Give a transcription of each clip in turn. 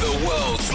The world's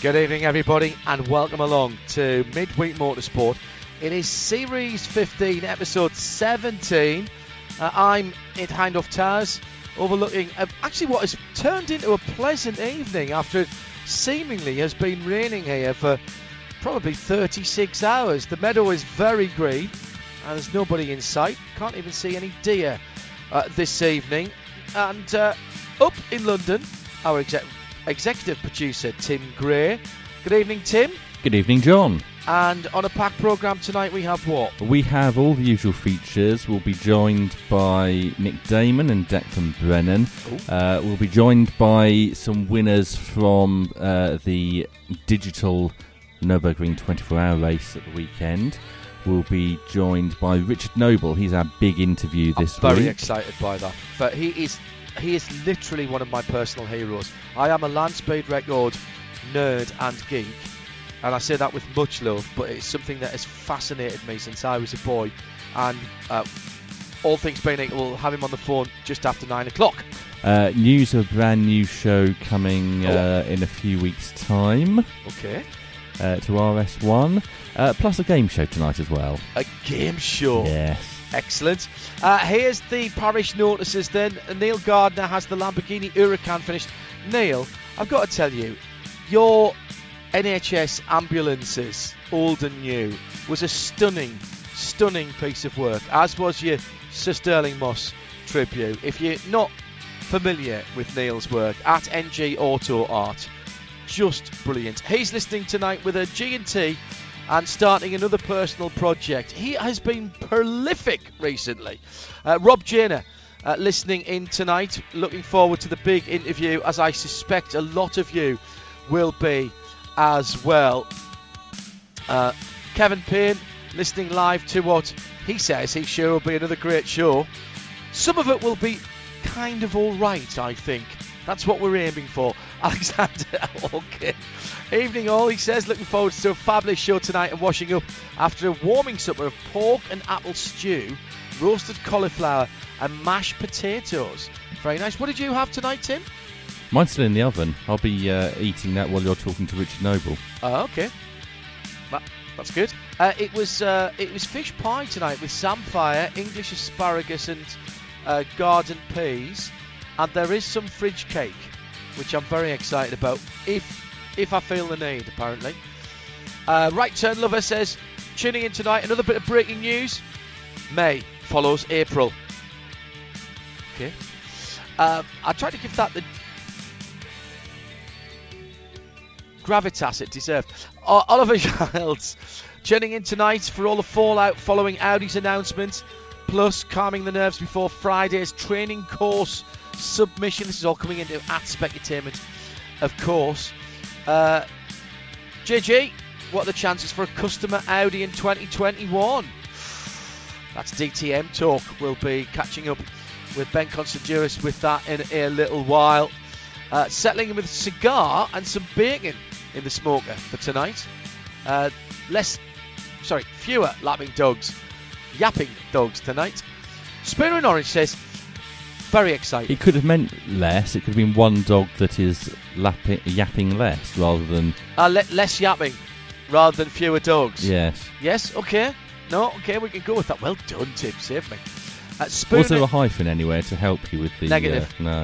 Good evening, everybody, and welcome along to Midweek Motorsport. It is Series 15, Episode 17. I'm in Hindhoff Towers, overlooking actually what has turned into a pleasant evening after it seemingly has been raining here for probably 36 hours. The meadow is very green, and there's nobody in sight. Can't even see any deer this evening. And up in London, our Executive producer Tim Gray. Good evening, Tim. Good evening, John. And on a packed programme tonight we have what? We have all the usual features. We'll be joined by Nick Damon and Declan Brennan. We'll be joined by some winners from the digital Nürburgring 24-hour race at the weekend. We'll be joined by Richard Noble. He's our big interview this week. I'm very excited by that. But He is literally one of my personal heroes. I am a land speed record nerd and geek, and I say that with much love, but it's something that has fascinated me since I was a boy. And all things being equal, we'll have him on the phone just after 9 o'clock. News of a brand new show coming in a few weeks' time. Okay. To RS1. Plus a game show tonight as well. A game show? Yes. Excellent. Here's the parish notices then. Neil Gardner has the Lamborghini Huracan finished. Neil, I've got to tell you, your NHS ambulances, old and new, was a stunning, stunning piece of work, as was your Sir Sterling Moss tribute. If you're not familiar with Neil's work, at NG Auto Art, just brilliant. He's listening tonight with a G&T and starting another personal project. He has been prolific recently. Rob Janer listening in tonight, looking forward to the big interview, as I suspect a lot of you will be as well. Kevin Payne listening live to what he says he sure will be another great show. Some of it will be kind of alright, I think. That's what we're aiming for. Alexander Hawkins. Evening all, he says. Looking forward to a fabulous show tonight and washing up after a warming supper of pork and apple stew, roasted cauliflower and mashed potatoes. Very nice. What did you have tonight, Tim? Mine's still in the oven. I'll be eating that while you're talking to Richard Noble. Oh, okay. That's good. It was fish pie tonight with samphire, English asparagus and garden peas. And there is some fridge cake, which I'm very excited about, if I feel the need, apparently. Right Turn Lover says, tuning in tonight, another bit of breaking news. May follows April. Okay. I tried to give that the gravitas it deserved. Oliver Giles, tuning in tonight for all the fallout following Audi's announcement, plus calming the nerves before Friday's training course submission. This is all coming into at Specutainment, of course. JG, what are the chances for a customer Audi in 2021? That's DTM talk. We'll be catching up with Ben Constantiouris with that in a little while. Settling in with a cigar and some bacon in the smoker for tonight. Fewer yapping dogs tonight. Spear and Orange says, very exciting. It could have meant less. It could have been one dog that is yapping less rather than... less yapping rather than fewer dogs. Yes. Yes, okay. No, okay, we can go with that. Well done, Tim. Save me. Was there a hyphen anywhere to help you with the... Negative. No.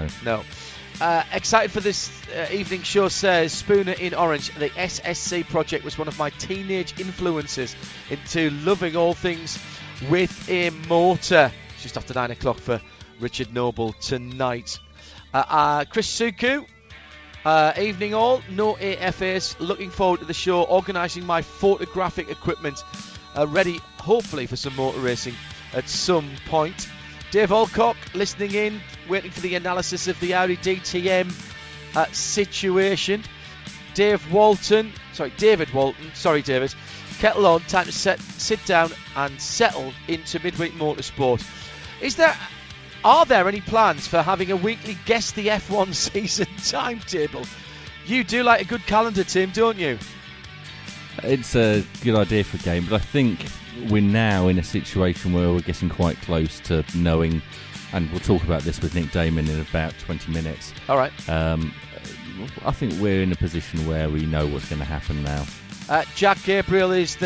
Excited for this evening show, says Spooner in Orange. The SSC project was one of my teenage influences into loving all things with a motor. It's just after 9 o'clock for Richard Noble tonight. Chris Suku, evening all. No AFAs. Looking forward to the show. Organising my photographic equipment. Ready, hopefully, for some motor racing at some point. Dave Alcock listening in, waiting for the analysis of the Audi DTM situation. David Walton, kettle on, time to sit down and settle into midweek motorsport. Are there any plans for having a weekly Guess the F1 season timetable? You do like a good calendar, Tim, don't you? It's a good idea for a game, but I think we're now in a situation where we're getting quite close to knowing, and we'll talk about this with Nick Damon in about 20 minutes. All right. I think we're in a position where we know what's going to happen now. Jack Gabriel is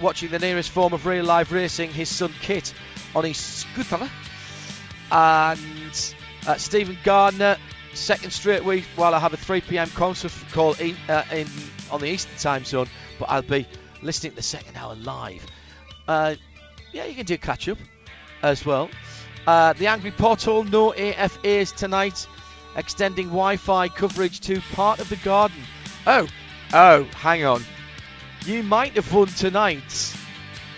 watching the nearest form of real live racing, his son Kit, on his scooter. And Stephen Gardner, second straight week, while I have a 3 p.m. conference call on the Eastern time zone, but I'll be listening to the second hour live. Yeah, you can do catch-up as well. The Angry Pothole, no AFAs tonight. Extending Wi-Fi coverage to part of the garden. Oh, hang on. You might have won tonight's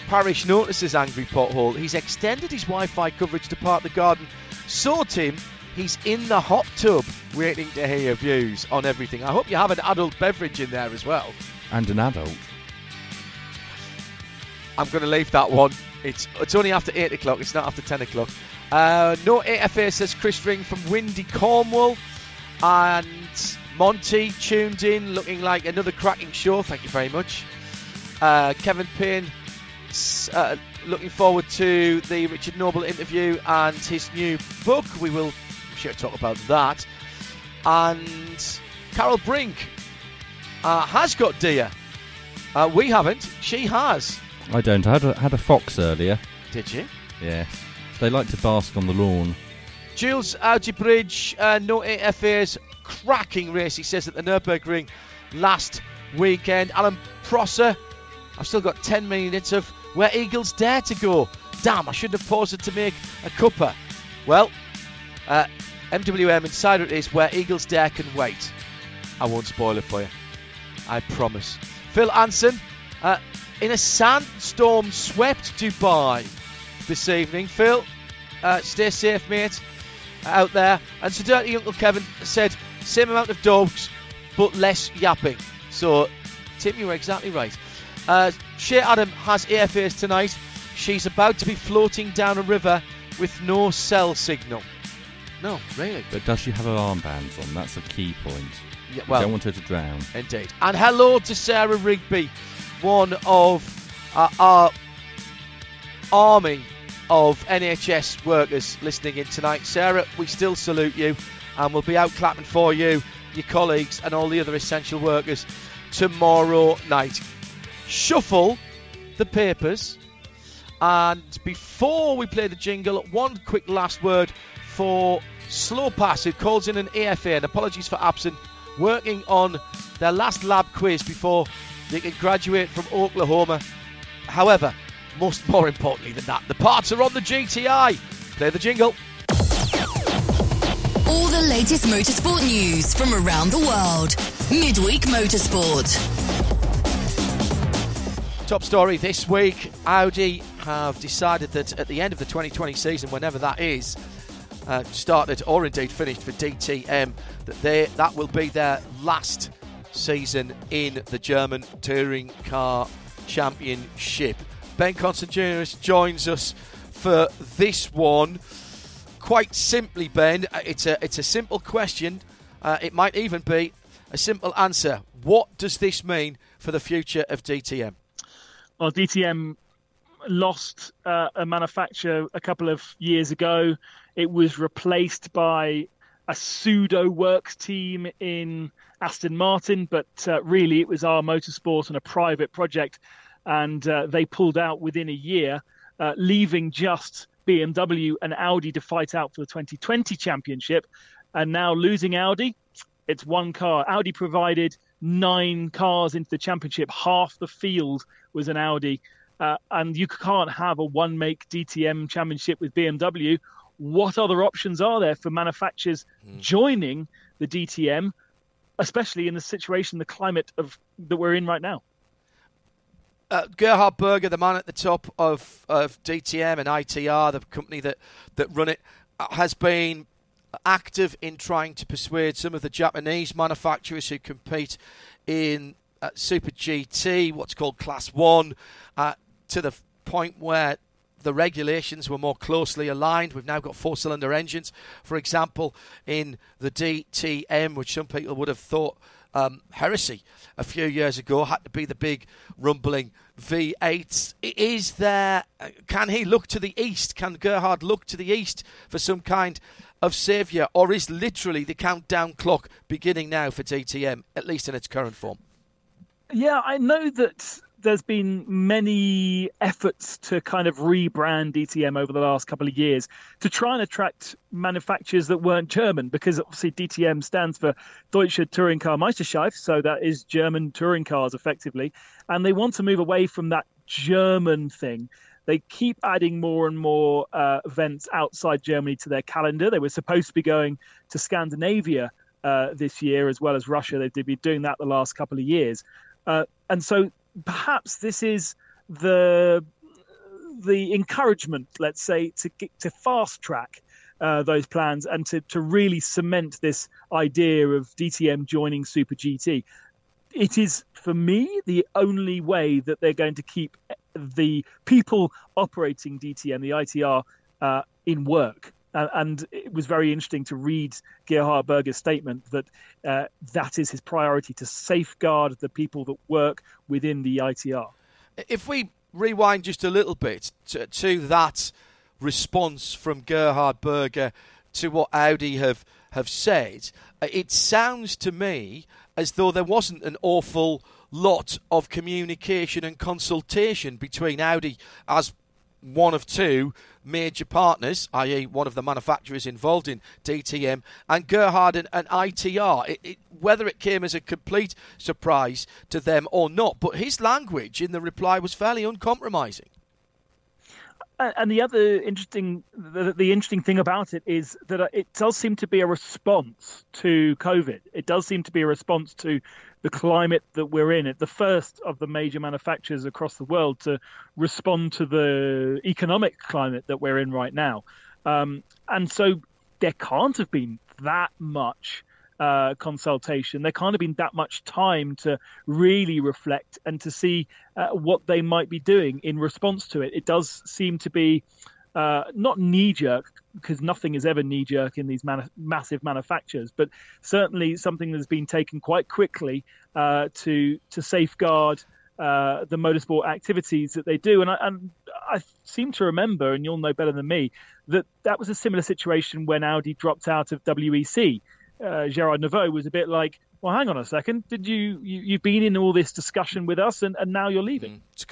Parish Notices, Angry Pothole. He's extended his Wi-Fi coverage to part of the garden. So, Tim, he's in the hot tub waiting to hear views on everything. I hope you have an adult beverage in there as well. And an adult. I'm going to leave that one. It's only after 8 o'clock. It's not after 10 o'clock. No AFA, says Chris Ring from windy Cornwall. And Monty tuned in, looking like another cracking show. Thank you very much. Kevin Payne, looking forward to the Richard Noble interview and his new book. We will, I'm sure, talk about that. And Carol Brink has got deer. We haven't. She has. I don't. I had a fox earlier. Did you? Yes. They like to bask on the lawn. Jules Algy Bridge, no AFAs, cracking race, he says, at the Nürburgring last weekend. Alan Prosser, I've still got 10 minutes of Where Eagles Dare to Go. Damn, I shouldn't have paused it to make a cuppa. Well, MWM Insider it is, Where Eagles Dare Can Wait. I won't spoil it for you. I promise. Phil Anson, in a sandstorm swept Dubai this evening. Phil, stay safe, mate, out there. And so Dirty Uncle Kevin said, same amount of dogs, but less yapping. So, Tim, you were exactly right. Shea Adam has AFAs tonight. She's about to be floating down a river with no cell signal. No, really. But does she have her armbands on? That's a key point. Yeah, well, I don't want her to drown. Indeed. And hello to Sarah Rigby, one of our army of NHS workers listening in tonight. Sarah, we still salute you, and we'll be out clapping for you, your colleagues and all the other essential workers tomorrow night. Shuffle the papers, and before we play the jingle, one quick last word for Slowpass, who calls in an AFA, and apologies for absent, working on their last lab quiz before they can graduate from Oklahoma. However, more importantly than that, the parts are on the GTI. Play the jingle. All the latest motorsport news from around the world. Midweek Motorsport. Top story this week. Audi have decided that at the end of the 2020 season, whenever that is, started or indeed finished for DTM, that will be their last season in the German Touring Car Championship. Ben Constantinos joins us for this one. Quite simply, Ben, it's a simple question. It might even be a simple answer. What does this mean for the future of DTM? Well, DTM lost a manufacturer a couple of years ago. It was replaced by a pseudo-works team in Aston Martin, but really it was R Motorsport and a private project, and they pulled out within a year, leaving just BMW and Audi to fight out for the 2020 championship. And now losing Audi, it's one car. Audi provided 9 cars into the championship. Half the field was an Audi. And you can't have a one-make DTM championship with BMW. What other options are there for manufacturers joining the DTM, especially in the situation, the climate of that we're in right now? Gerhard Berger, the man at the top of DTM and ITR, the company that run it, has been active in trying to persuade some of the Japanese manufacturers who compete in Super GT, what's called Class 1, to the point where the regulations were more closely aligned. We've now got 4-cylinder engines, for example, in the DTM, which some people would have thought heresy a few years ago, had to be the big rumbling V8s. Can he look to the east? Can Gerhard look to the east for some kind of saviour? Or is literally the countdown clock beginning now for DTM, at least in its current form? Yeah, I know that there's been many efforts to kind of rebrand DTM over the last couple of years to try and attract manufacturers that weren't German, because obviously DTM stands for Deutsche Touring Car Meisterschaft, so that is German touring cars effectively, and they want to move away from that German thing. They keep adding more and more events outside Germany to their calendar. They were supposed to be going to Scandinavia this year as well as Russia. They've been doing that the last couple of years. And so perhaps this is the encouragement, let's say, to fast track those plans and to really cement this idea of DTM joining Super GT. It is, for me, the only way that they're going to keep the people operating DTM, the ITR, in work. And it was very interesting to read Gerhard Berger's statement that that is his priority, to safeguard the people that work within the ITR. If we rewind just a little bit to that response from Gerhard Berger to what Audi have said, it sounds to me as though there wasn't an awful lot of communication and consultation between Audi as one of two major partners, i.e. one of the manufacturers involved in DTM, and Gerhard and ITR, whether it came as a complete surprise to them or not. But his language in the reply was fairly uncompromising. And the interesting thing about it is that it does seem to be a response to COVID. It does seem to be a response to the climate that we're in. It's the first of the major manufacturers across the world to respond to the economic climate that we're in right now. And so there can't have been that much consultation. There can't have been that much time to really reflect and to see what they might be doing in response to it. It does seem to be not knee-jerk, because nothing is ever knee-jerk in these massive manufacturers, but certainly something that's been taken quite quickly to safeguard the motorsport activities that they do. And I seem to remember, and you'll know better than me, that was a similar situation when Audi dropped out of WEC. Gerard Neveu was a bit like, well, hang on a second, did you've been in all this discussion with us and now you're leaving? It's a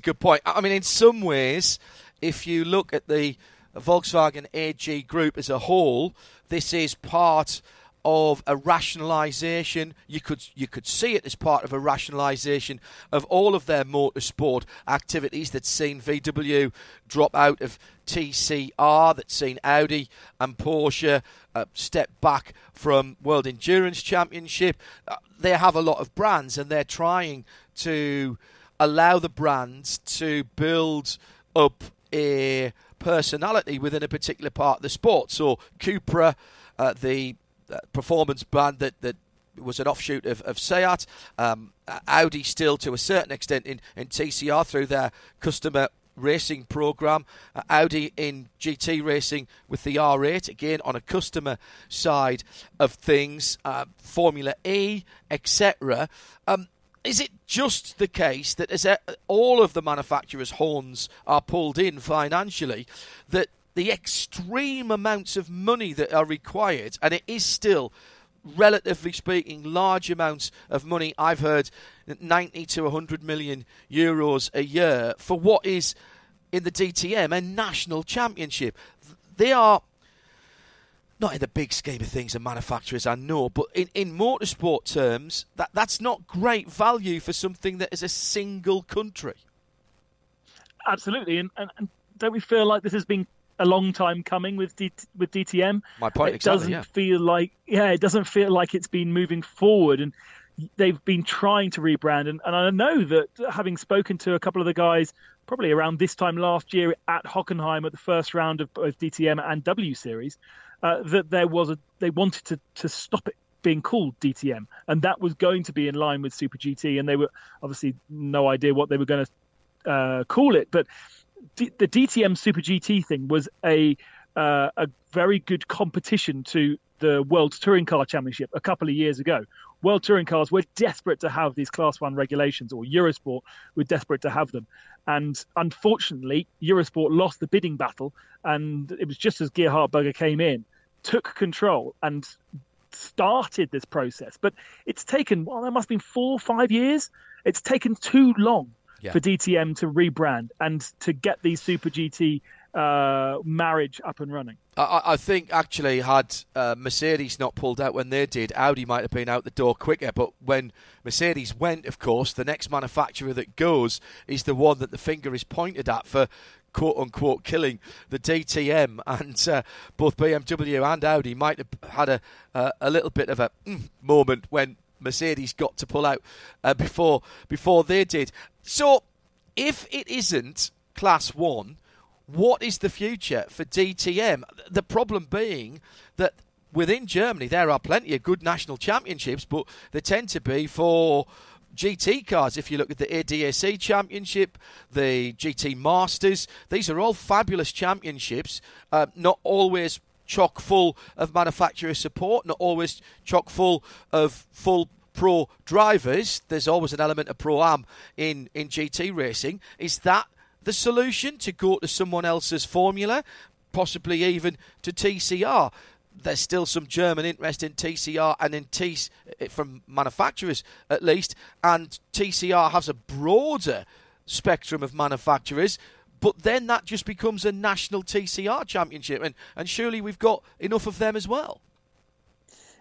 good point. I mean, in some ways, if you look at the Volkswagen AG group as a whole, this is part of a rationalisation. You could see it as part of a rationalisation of all of their motorsport activities. That's seen VW drop out of TCR, that's seen Audi and Porsche step back from World Endurance Championship. They have a lot of brands, and they're trying to allow the brands to build up a personality within a particular part of the sport. So Cupra, the performance brand that was an offshoot of Seat, Audi still to a certain extent in TCR through their customer racing program, Audi in GT racing with the R8, again on a customer side of things, Formula E, etc. Is it just the case that as all of the manufacturers' horns are pulled in financially, that the extreme amounts of money that are required, and it is still, relatively speaking, large amounts of money, I've heard 90 to 100 million euros a year for what is, in the DTM, a national championship. They are not in the big scheme of things of manufacturers, I know, but in motorsport terms, that's not great value for something that is a single country. Absolutely, and don't we feel like this has been a long time coming with DTM? My point exactly. It doesn't feel like it's been moving forward, and they've been trying to rebrand. And I know that having spoken to a couple of the guys probably around this time last year at Hockenheim at the first round of both DTM and W Series, that they wanted to stop it being called DTM, and that was going to be in line with Super GT, and they were obviously no idea what they were going to call it. But the DTM Super GT thing was a very good competition to the World Touring Car Championship a couple of years ago. World Touring Cars were desperate to have these Class 1 regulations, or Eurosport were desperate to have them. And unfortunately, Eurosport lost the bidding battle, and it was just as Gerhard Berger came in, took control and started this process. But it's taken, there must have been 4 or 5 years. It's taken too long for DTM to rebrand and to get these Super GT marriage up and running. I think actually had Mercedes not pulled out when they did, Audi might have been out the door quicker. But when Mercedes went, of course, the next manufacturer that goes is the one that the finger is pointed at for quote-unquote killing the DTM. And both BMW and Audi might have had a little bit of a moment when Mercedes got to pull out before they did. So if it isn't Class 1, what is the future for DTM? The problem being that within Germany there are plenty of good national championships, but they tend to be for GT cars. If you look at the ADAC Championship, the GT Masters, these are all fabulous championships, not always chock full of manufacturer support, not always chock full of full pro drivers. There's always an element of pro-am in GT racing. Is that the solution, to go to someone else's formula, possibly even to TCR? There's still some German interest in TCR and in from manufacturers at least, and TCR has a broader spectrum of manufacturers, but then that just becomes a national TCR championship, and surely we've got enough of them as well.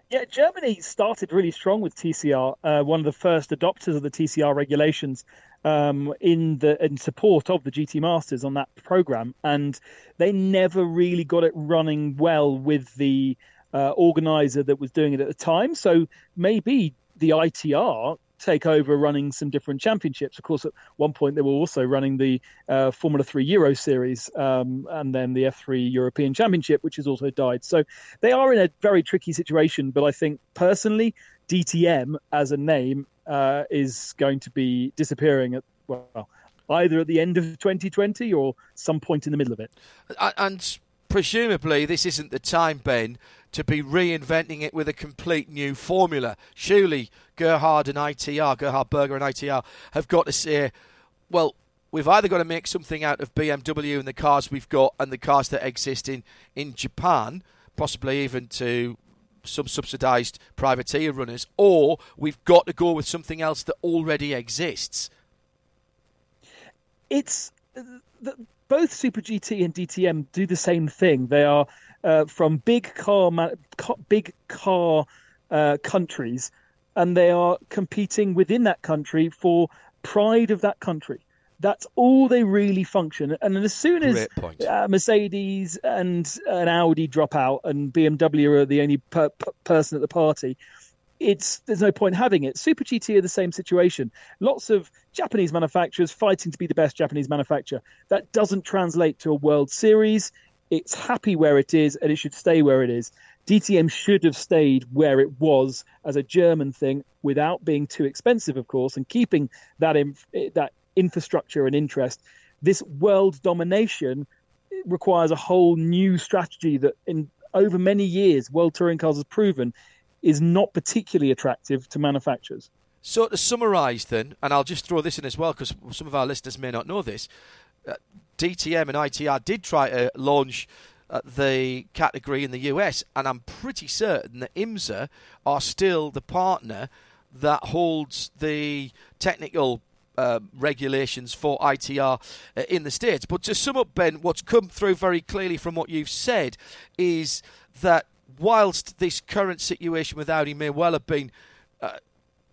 Yeah, Germany started really strong with TCR, one of the first adopters of the TCR regulations, in support of the GT Masters on that program, and they never really got it running well with the organizer that was doing it at the time. So maybe the ITR take over running some different championships. Of course, at one point they were also running the Formula 3 Euro Series, and then the F3 European Championship, which has also died. So they are in a very tricky situation, but I think personally DTM as a name is going to be disappearing either at the end of 2020 or some point in the middle of it. And presumably this isn't the time, Ben, to be reinventing it with a complete new formula. Surely Gerhard Berger and ITR have got to say, well, we've either got to make something out of BMW and the cars we've got and the cars that exist in Japan, possibly even to some subsidised privateer runners, or we've got to go with something else that already exists. It's both Super GT and DTM do the same thing. They are from big car countries, and they are competing within that country for pride of that country. That's all they really function. And as soon as Mercedes and an Audi drop out and BMW are the only person at the party, there's no point having it. Super GT are the same situation. Lots of Japanese manufacturers fighting to be the best Japanese manufacturer. That doesn't translate to a World Series. It's happy where it is, and it should stay where it is. DTM should have stayed where it was as a German thing without being too expensive, of course, and keeping that infrastructure and interest. This world domination requires a whole new strategy that, in over many years, World Touring Cars has proven is not particularly attractive to manufacturers. So to summarise then, and I'll just throw this in as well because some of our listeners may not know this, DTM and ITR did try to launch the category in the US, and I'm pretty certain that IMSA are still the partner that holds the technical regulations for ITR in the States. But to sum up, Ben, what's come through very clearly from what you've said is that whilst this current situation with Audi may well have been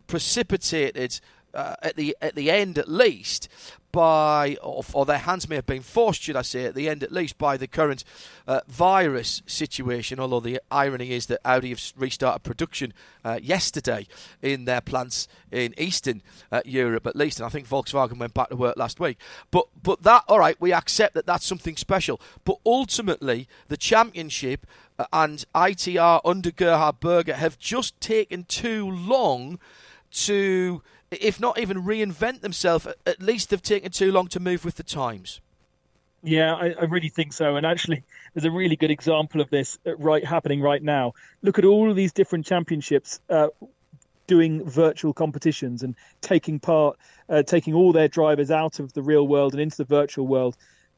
precipitated at the end at least by, or their hands may have been forced, should I say, at the end at least by the current virus situation, although the irony is that Audi have restarted production yesterday in their plants in Eastern Europe at least, and I think Volkswagen went back to work last week. But that, all right, we accept that that's something special, but ultimately the championship and ITR under Gerhard Berger have just taken too long to, if not even reinvent themselves, at least they've taken too long to move with the times. Yeah, I really think so. And actually, there's a really good example of this happening right now. Look at all of these different championships doing virtual competitions and taking part, taking all their drivers out of the real world and into the virtual world.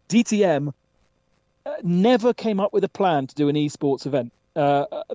DTM never came up with a plan to do an esports event.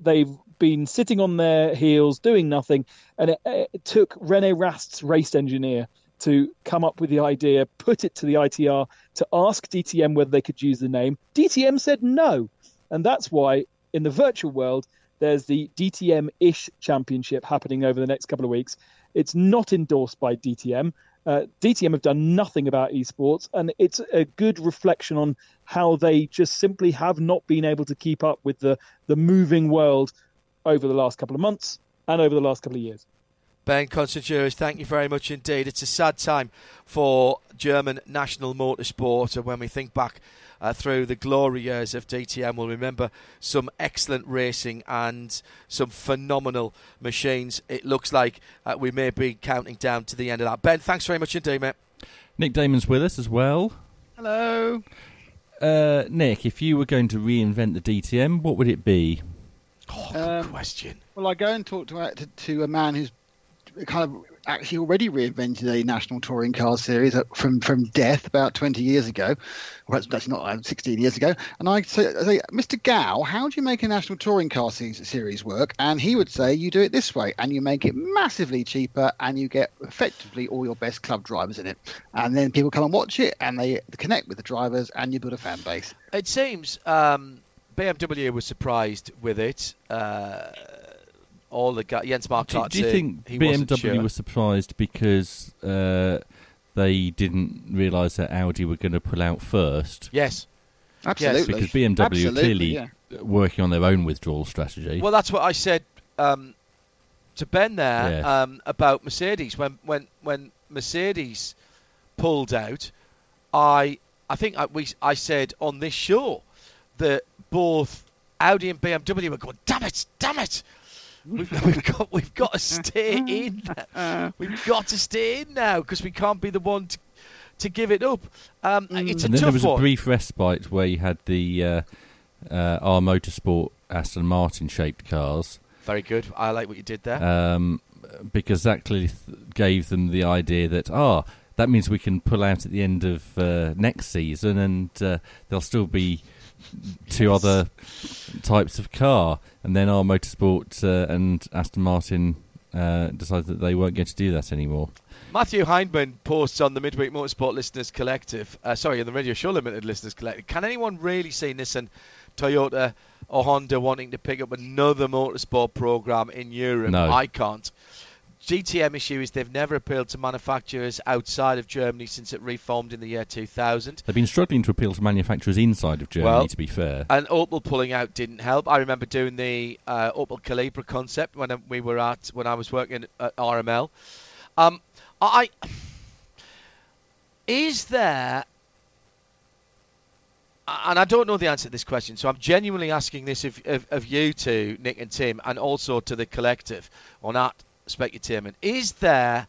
They've been sitting on their heels doing nothing, and it took René Rast's race engineer to come up with the idea, put it to the ITR to ask DTM whether they could use the name. DTM said no, and that's why in the virtual world there's the DTM-ish championship happening over the next couple of weeks. It's not endorsed by DTM. DTM have done nothing about esports, and it's a good reflection on how they just simply have not been able to keep up with the moving world over the last couple of months and over the last couple of years. Ben Constantiouris, thank you very much indeed. It's a sad time for German national motorsport, and when we think back through the glory years of DTM, we'll remember some excellent racing and some phenomenal machines. It looks like we may be counting down to the end of that. Ben, thanks very much indeed, mate. Nick Damon's with us as well. Hello. Nick, if you were going to reinvent the DTM, what would it be? Oh, good question. Well, I go and talk to a man who's kind of actually already reinvented a national touring car series from death about 20 years ago. Well, that's not 16 years ago. And I say, Mr. Gow, how do you make a national touring car series work? And he would say, you do it this way, and you make it massively cheaper, and you get effectively all your best club drivers in it. And then people come and watch it, and they connect with the drivers, and you build a fan base. It seems BMW was surprised with it. All the guys, Jens Mark Clark. Do you think BMW was surprised because they didn't realise that Audi were going to pull out first? Yes, absolutely. Because BMW are clearly working on their own withdrawal strategy. Well, that's what I said to Ben there about Mercedes. When Mercedes pulled out, I said on this show that both Audi and BMW were going, damn it. We've got to stay in. We've got to stay in now because we can't be the one to give it up. It's a tough one. And then there was a brief respite where you had the R Motorsport Aston Martin shaped cars. Very good. I like what you did there. Because that clearly gave them the idea that that means we can pull out at the end of next season, and there'll still be two other types of car, and then our Motorsport and Aston Martin decided that they weren't going to do that anymore. Matthew Hindman posts on the Midweek Motorsport Listeners Collective, on the Radio Show Limited Listeners Collective, can anyone really see Nissan, Toyota or Honda wanting to pick up another motorsport programme in Europe? No. I can't. GTM issue is they've never appealed to manufacturers outside of Germany since it reformed in the year 2000. They've been struggling to appeal to manufacturers inside of Germany, to be fair. And Opel pulling out didn't help. I remember doing the Opel Calibra concept when I was working at RML. And I don't know the answer to this question, so I'm genuinely asking this of you two, Nick and Tim, and also to the collective on that. Specutainment. Is there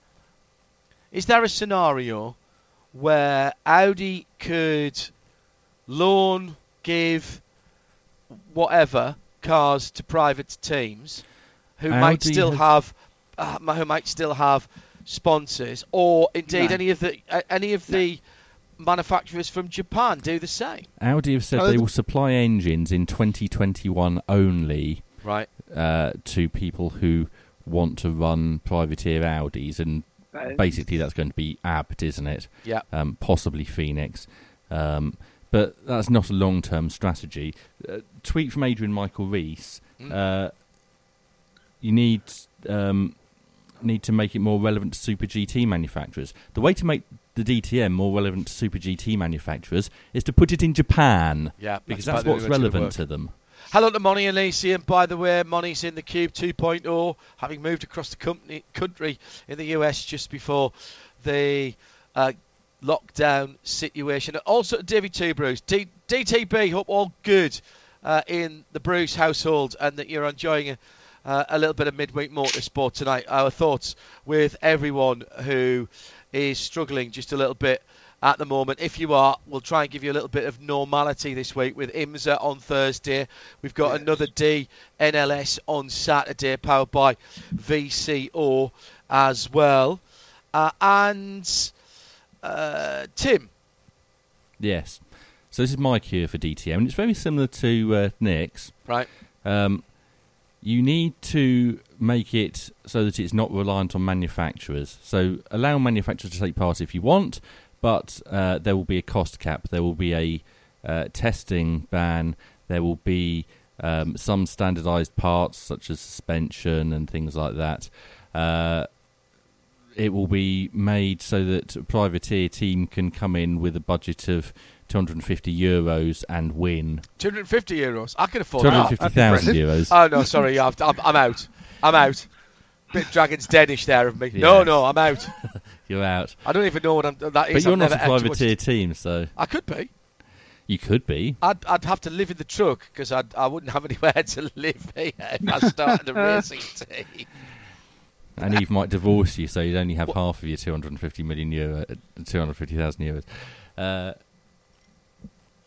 a scenario where Audi could loan, give, whatever cars to private teams who might still have sponsors, or indeed any of the manufacturers from Japan do the same? Audi have said they will supply engines in 2021 only, right, to people who want to run privateer Audis, and basically that's going to be Abt, isn't it? Yeah. Possibly Phoenix. But that's not a long-term strategy. Tweet from Adrian Michael Rees. You need to make it more relevant to Super GT manufacturers. The way to make the DTM more relevant to Super GT manufacturers is to put it in Japan. Yeah, because that's what's relevant to them. Hello to Moni and Elysium, by the way. Moni's in the Cube 2.0, having moved across the country in the US just before the lockdown situation. And also David Two Bruce. DTB, hope all good in the Bruce household and that you're enjoying a little bit of midweek motorsport tonight. Our thoughts with everyone who is struggling just a little bit at the moment. If you are, we'll try and give you a little bit of normality this week with IMSA on Thursday. We've got another DNLS on Saturday, powered by VCO as well. Tim. Yes. So this is my cue for DTM, and it's very similar to Nick's. Right. You need to make it so that it's not reliant on manufacturers. So allow manufacturers to take part if you want, but there will be a cost cap, there will be a testing ban, there will be some standardised parts such as suspension and things like that. It will be made so that a privateer team can come in with a budget of €250 and win. €250? I can afford 250,000 euros. Oh, no, sorry, I'm out. I'm out. Bit Dragon's Denish there of me. Yeah. No, I'm out. You're out. I don't even know what that is. But you're not a privateer team, so... I could be. You could be. I'd have to live in the truck, because I wouldn't have anywhere to live here if I started a racing team. And Eve might divorce you, so you'd only have half of your €250,000.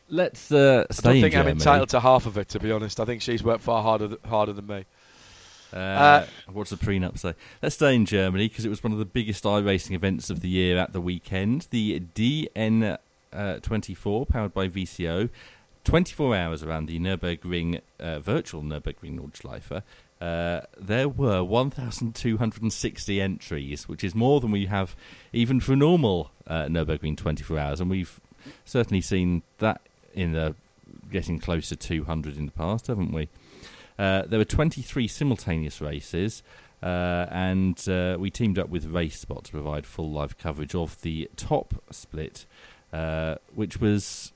Let's stay in Germany. I don't think I'm entitled to half of it, to be honest. I think she's worked far harder than me. What's the prenup say? Let's stay in Germany, because it was one of the biggest iRacing events of the year at the weekend. The DN24, powered by VCO, 24 hours around the Nürburgring, virtual Nürburgring Nordschleife. There were 1,260 entries, which is more than we have even for normal Nürburgring 24 hours. And we've certainly seen that in the getting closer to 200 in the past, haven't we? There were 23 simultaneous races, and we teamed up with RaceSpot to provide full live coverage of the top split, which was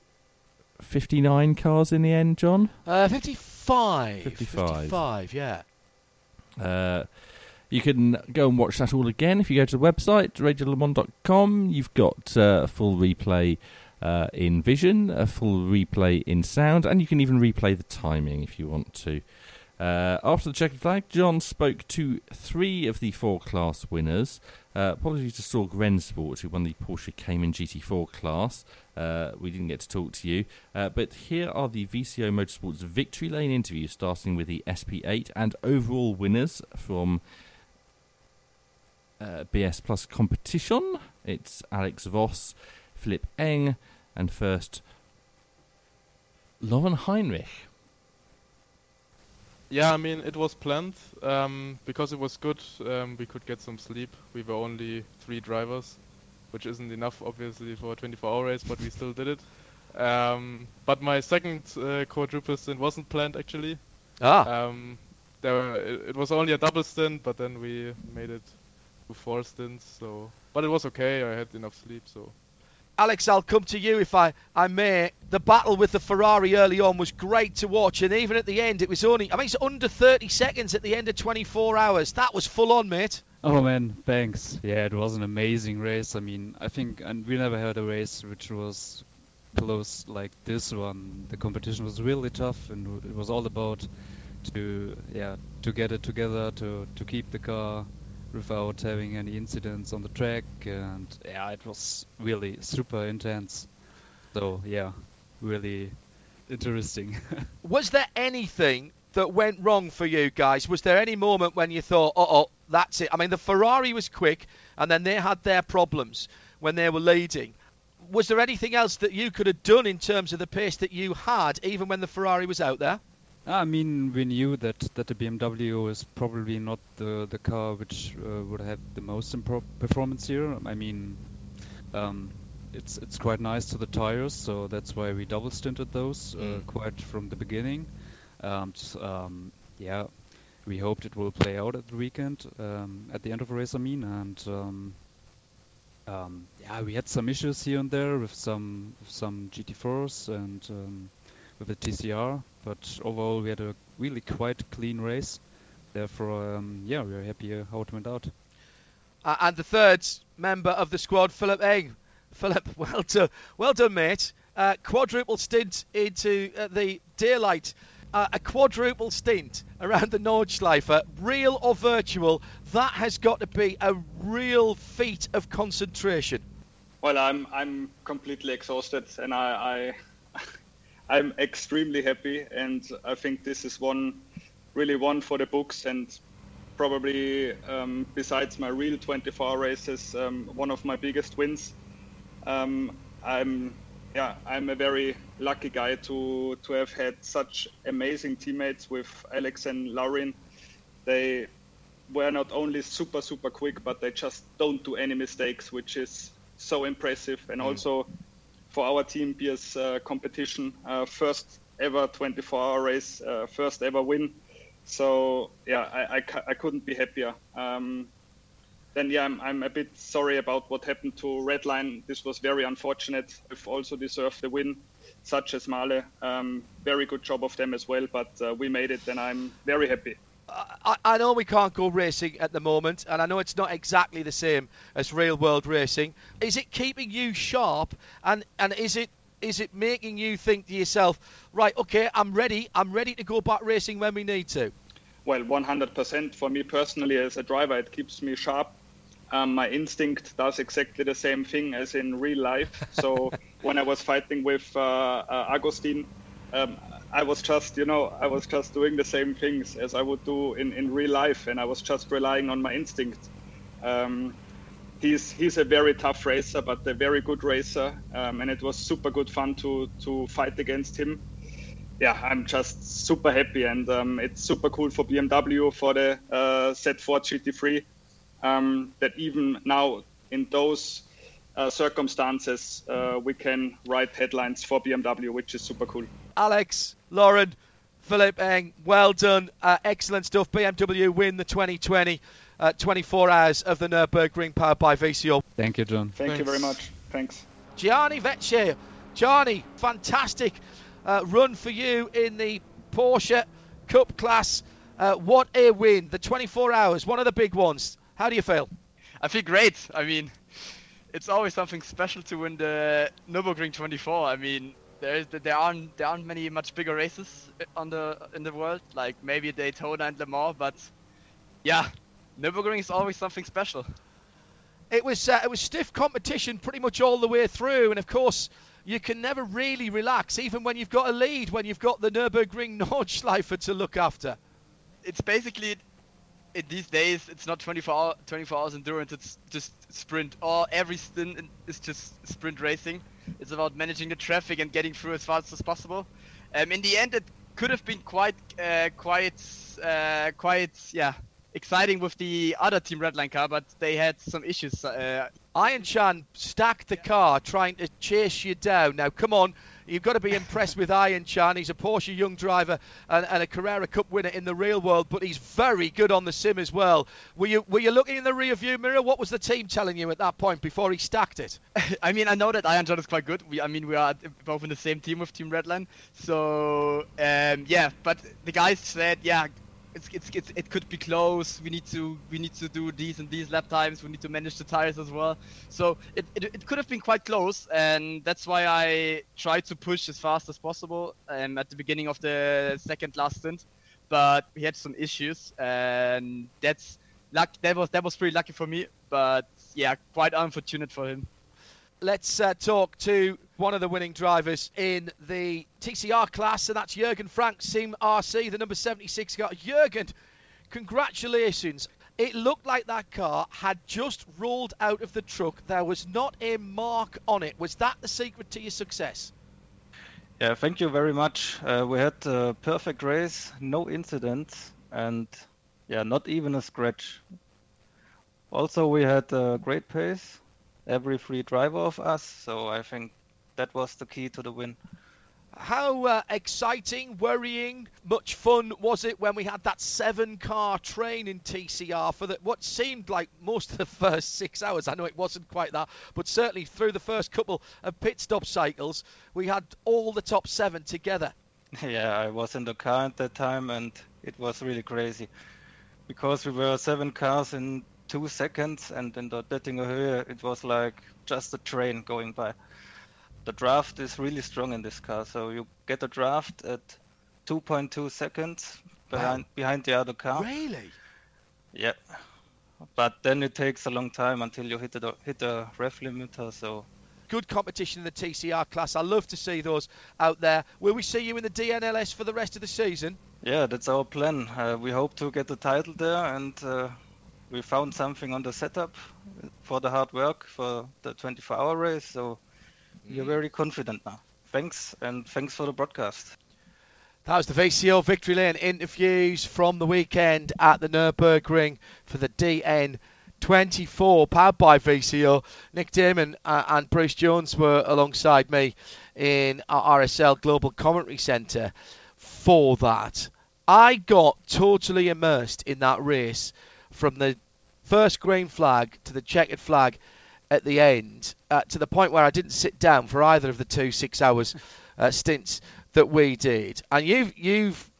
59 cars in the end, John? 55, yeah. You can go and watch that all again if you go to the website, RadioLeMond.com. You've got a full replay in vision, a full replay in sound, and you can even replay the timing if you want to. After the checkered flag, John spoke to three of the four class winners. Apologies to Sorg Rensport, who won the Porsche Cayman GT4 class. We didn't get to talk to you. But here are the VCO Motorsports Victory Lane interviews, starting with the SP8 and overall winners from BS Plus Competition. It's Alex Voss, Philipp Eng, and first, Lauren Heinrich. Yeah, I mean, it was planned, because it was good, we could get some sleep. We were only three drivers, which isn't enough, obviously, for a 24-hour race, but we still did it. But my second quadruple stint wasn't planned, actually. It was only a double stint, but then we made it to four stints, so... But it was okay, I had enough sleep, so... Alex, I'll come to you if I may. The battle with the Ferrari early on was great to watch, and even at the end, it was it's under 30 seconds at the end of 24 hours. That was full on, mate. Oh, man, thanks. Yeah, it was an amazing race. I mean, I think we never had a race which was close like this one. The competition was really tough, and it was all about to get it together, to keep the car without having any incidents on the track, and it was really super intense. So really interesting. Was there anything that went wrong for you guys? Was there any moment when you thought, that's it? I mean, the Ferrari was quick, and then they had their problems when they were leading. Was there anything else that you could have done in terms of the pace that you had, even when the Ferrari was out there? I mean, we knew that the BMW is probably not the car which would have the most performance here. I mean, it's quite nice to the tires, so that's why we double stinted those quite from the beginning. Yeah, we hoped it will play out at the weekend, at the end of the race, I mean, and yeah, we had some issues here and there with some GT4s and with the TCR, but overall we had a really quite clean race. Therefore, yeah, we are happy how it went out. And the third member of the squad, Philip Egg. Philip, well done, mate. Quadruple stint into the daylight. A quadruple stint around the Nordschleife, real or virtual, that has got to be a real feat of concentration. Well, I'm completely exhausted, and I'm extremely happy, and I think this is one for the books, and probably besides my real 24-hour races, one of my biggest wins. I'm a very lucky guy to have had such amazing teammates with Alex and Laurin. They were not only super, super quick, but they just don't do any mistakes, which is so impressive. And also for our team, Beer's competition, first ever 24-hour race, first ever win. So, yeah, I couldn't be happier. Then, yeah, I'm a bit sorry about what happened to Redline. This was very unfortunate. We've also deserved the win, such as Male. Very good job of them as well, but we made it, and I'm very happy. I know we can't go racing at the moment, and I know it's not exactly the same as real-world racing. Is it keeping you sharp, and is it making you think to yourself, right, okay, I'm ready to go back racing when we need to? Well, 100% for me personally as a driver, it keeps me sharp. My instinct does exactly the same thing as in real life. So when I was fighting with Agustin, I was just doing the same things as I would do in real life, and I was just relying on my instinct. He's a very tough racer, but a very good racer, and it was super good fun to fight against him. Yeah, I'm just super happy, and it's super cool for BMW, for the Z4 GT3. That even now in those circumstances we can write headlines for BMW, which is super cool. Alex, Lauren, Philip Eng, well done, excellent stuff. BMW win the 2020 24 hours of the Nürburgring powered by VCO. Thank you, John. Thanks. You very much. Thanks. Gianni Vecchio. Gianni, fantastic run for you in the Porsche Cup class. What a win, the 24 hours, one of the big ones. How do you feel? I feel great. I mean, it's always something special to win the Nürburgring 24. I mean, there aren't many much bigger races in the world, like maybe Daytona and Le Mans, but yeah, Nürburgring is always something special. It was stiff competition pretty much all the way through, and of course you can never really relax, even when you've got a lead, when you've got the Nürburgring Nordschleife to look after. It's basically. These days, it's not 24 hours endurance, it's just sprint. Or every stint is just sprint racing. It's about managing the traffic and getting through as fast as possible. In the end, it could have been quite exciting with the other Team Redline car, but they had some issues. Ian Chan stacked the car trying to chase you down. Now, come on. You've got to be impressed with Ian Chan. He's a Porsche young driver and a Carrera Cup winner in the real world, but he's very good on the sim as well. Were you looking in the rearview mirror? What was the team telling you at that point before he stacked it? I mean, I know that Ian Chan is quite good. We are both in the same team with Team Redline. So, but the guys said, yeah, it could be close. We need to do these and these lap times. We need to manage the tires as well. So it could have been quite close, and that's why I tried to push as fast as possible at the beginning of the second last stint. But we had some issues, and that's luck. That was pretty lucky for me, but yeah, quite unfortunate for him. Let's talk to one of the winning drivers in the TCR class, and that's Jürgen Frank, Team RC, the number 76 car. Jürgen, congratulations. It looked like that car had just rolled out of the truck. There was not a mark on it. Was that the secret to your success? Yeah, thank you very much. We had a perfect race, no incidents, and yeah, not even a scratch. Also, we had a great pace. every free driver of us. So I think that was the key to the win. How exciting, worrying, much fun was it when we had that 7-car train in TCR for what seemed like most of the first 6 hours? I know it wasn't quite that, but certainly through the first couple of pit stop cycles, we had all the top 7 together. Yeah, I was in the car at that time, and it was really crazy because we were 7 cars in 2 seconds, and in the Dettinger Höhe, it was like just a train going by. The draft is really strong in this car, so you get a draft at 2.2 seconds behind the other car. Really? Yeah. But then it takes a long time until you hit the ref limiter, so... Good competition in the TCR class. I love to see those out there. Will we see you in the DNLS for the rest of the season? Yeah, that's our plan. We hope to get the title there, and we found something on the setup for the hard work for the 24-hour race, so... You're very confident now. Thanks, and thanks for the broadcast. That was the VCO Victory Lane interviews from the weekend at the Nürburgring for the DN24, powered by VCO. Nick Damon and Bruce Jones were alongside me in our RSL Global Commentary Centre for that. I got totally immersed in that race from the first green flag to the checkered flag at the end, to the point where I didn't sit down for either of the 2 6-hour stints that we did. And you've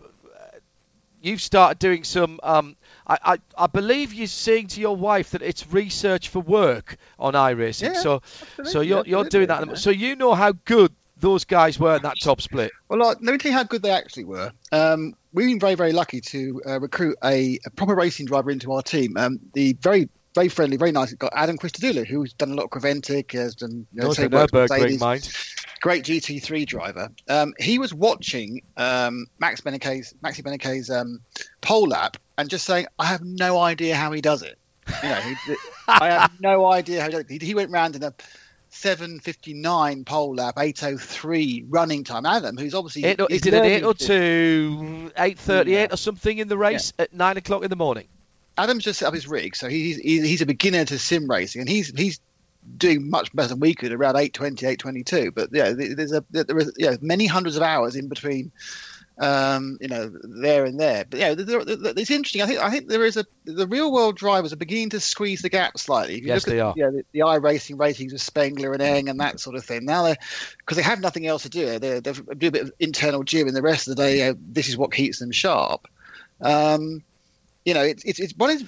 started doing some. I believe you're saying to your wife that it's research for work on iRacing. Yeah, so you're doing that. Yeah. So you know how good those guys were in that top split. Well, let me tell you how good they actually were. We've been very, very lucky to recruit a proper racing driver into our team. The very friendly, very nice. We've got Adam Christodoulou, who's done a lot of Creventic, has done Nürburgring, mind. Great GT3 driver. He was watching Maxi Beneket's pole lap and just saying, "I have no idea how he does it." You know, I have no idea how he does it. He went round in a 7:59 pole lap, 8:03 running time. Adam, who's obviously he did an 8:02, 8:38 or something in the race at 9 o'clock in the morning. Adam's just set up his rig, so he's a beginner to sim racing, and he's doing much better than we could, around 8:20, 8:22. But yeah, there are many hundreds of hours in between, there and there. But yeah, it's interesting. I think there is the real world drivers are beginning to squeeze the gap slightly. If you look at, they are. The iRacing ratings with Spengler and Eng and that sort of thing. Now, because they have nothing else to do, they do a bit of internal gym, and the rest of the day, this is what keeps them sharp. It's one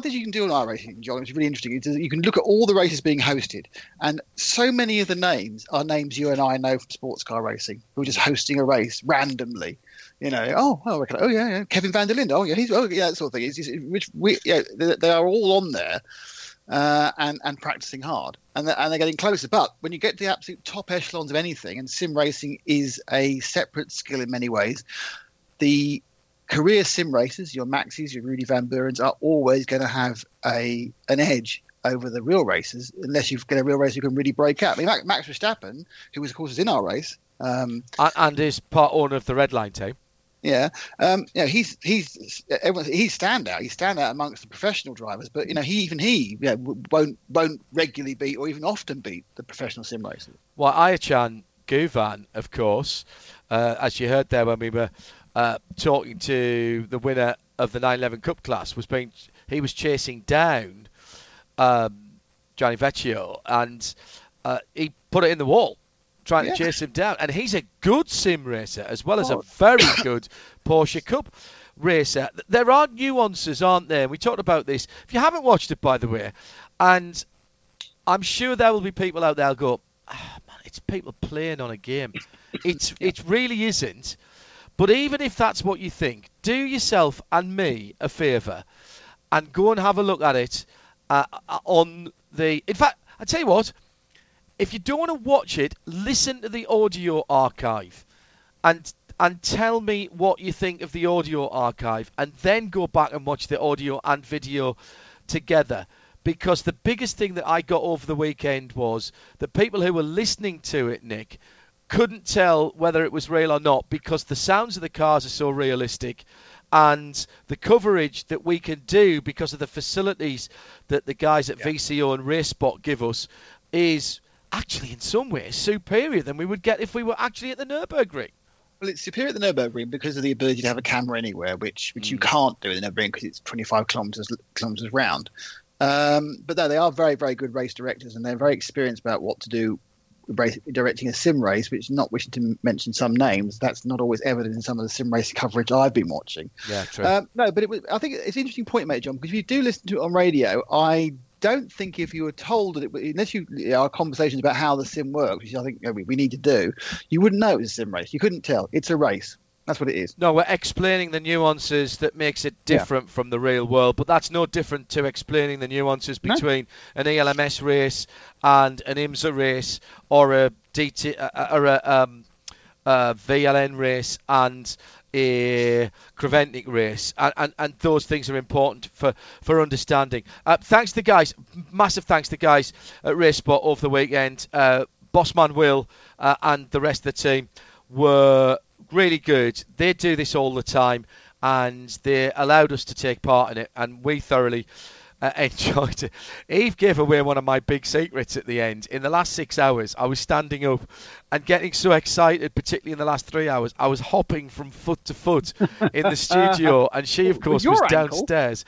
thing you can do on iRacing, John, which is really interesting, is you can look at all the races being hosted, and so many of the names are names you and I know from sports car racing, who are just hosting a race randomly. You know, Kevin van der Linde, that sort of thing. They are all on there and practicing hard, and they're getting closer. But when you get to the absolute top echelons of anything, and sim racing is a separate skill in many ways, the career sim racers, your Maxis, your Rudy Van Burens, are always going to have an edge over the real racers, unless you've got a real racer who can really break out. I mean, Max Verstappen, who was, of course, in our race, and is part owner of the Red Line team. Yeah, he's standout. He's standout amongst the professional drivers, but he won't regularly beat or even often beat the professional sim racers. Well, Ayachan Guvan, of course, as you heard there when we were. Talking to the winner of the 911 Cup class, he was chasing down Gianni Vecchio, and he put it in the wall trying to chase him down. And he's a good sim racer as well as a very good Porsche Cup racer. There are nuances, aren't there? We talked about this. If you haven't watched it, by the way, and I'm sure there will be people out there who'll go, it's people playing on a game. It really isn't. But even if that's what you think, do yourself and me a favour and go and have a look at it In fact, I tell you what, if you don't want to watch it, listen to the audio archive and tell me what you think of the audio archive, and then go back and watch the audio and video together. Because the biggest thing that I got over the weekend was the people who were listening to it, Nick, couldn't tell whether it was real or not because the sounds of the cars are so realistic and the coverage that we can do because of the facilities that the guys at VCO and RaceSpot give us is actually in some ways superior than we would get if we were actually at the Nürburgring. Well, it's superior at the Nürburgring because of the ability to have a camera anywhere, which you can't do in the Nürburgring because it's 25 kilometres round. But no, they are very, very good race directors, and they're very experienced about what to do directing a sim race, which, not wishing to mention some names, that's not always evident in some of the sim race coverage I've been watching. Yeah, true. I think it's an interesting point, mate, John, because if you do listen to it on radio, I don't think if you were told that our conversations about how the sim works, which I think we need to do, you wouldn't know it was a sim race. You couldn't tell. It's a race. That's what it is. No, we're explaining the nuances that makes it different from the real world, but that's no different to explaining the nuances between an ELMS race and an IMSA race or a DT or a VLN race and a Creventic race, and those things are important for understanding. Thanks to the guys, massive thanks to the guys at RaceSpot over the weekend. Bossman Will and the rest of the team were really good. They do this all the time, and they allowed us to take part in it, and we thoroughly enjoyed it. Eve gave away one of my big secrets at the end. In the last 6 hours, I was standing up and getting so excited, particularly in the last 3 hours, I was hopping from foot to foot in the studio, and she, of course, was downstairs.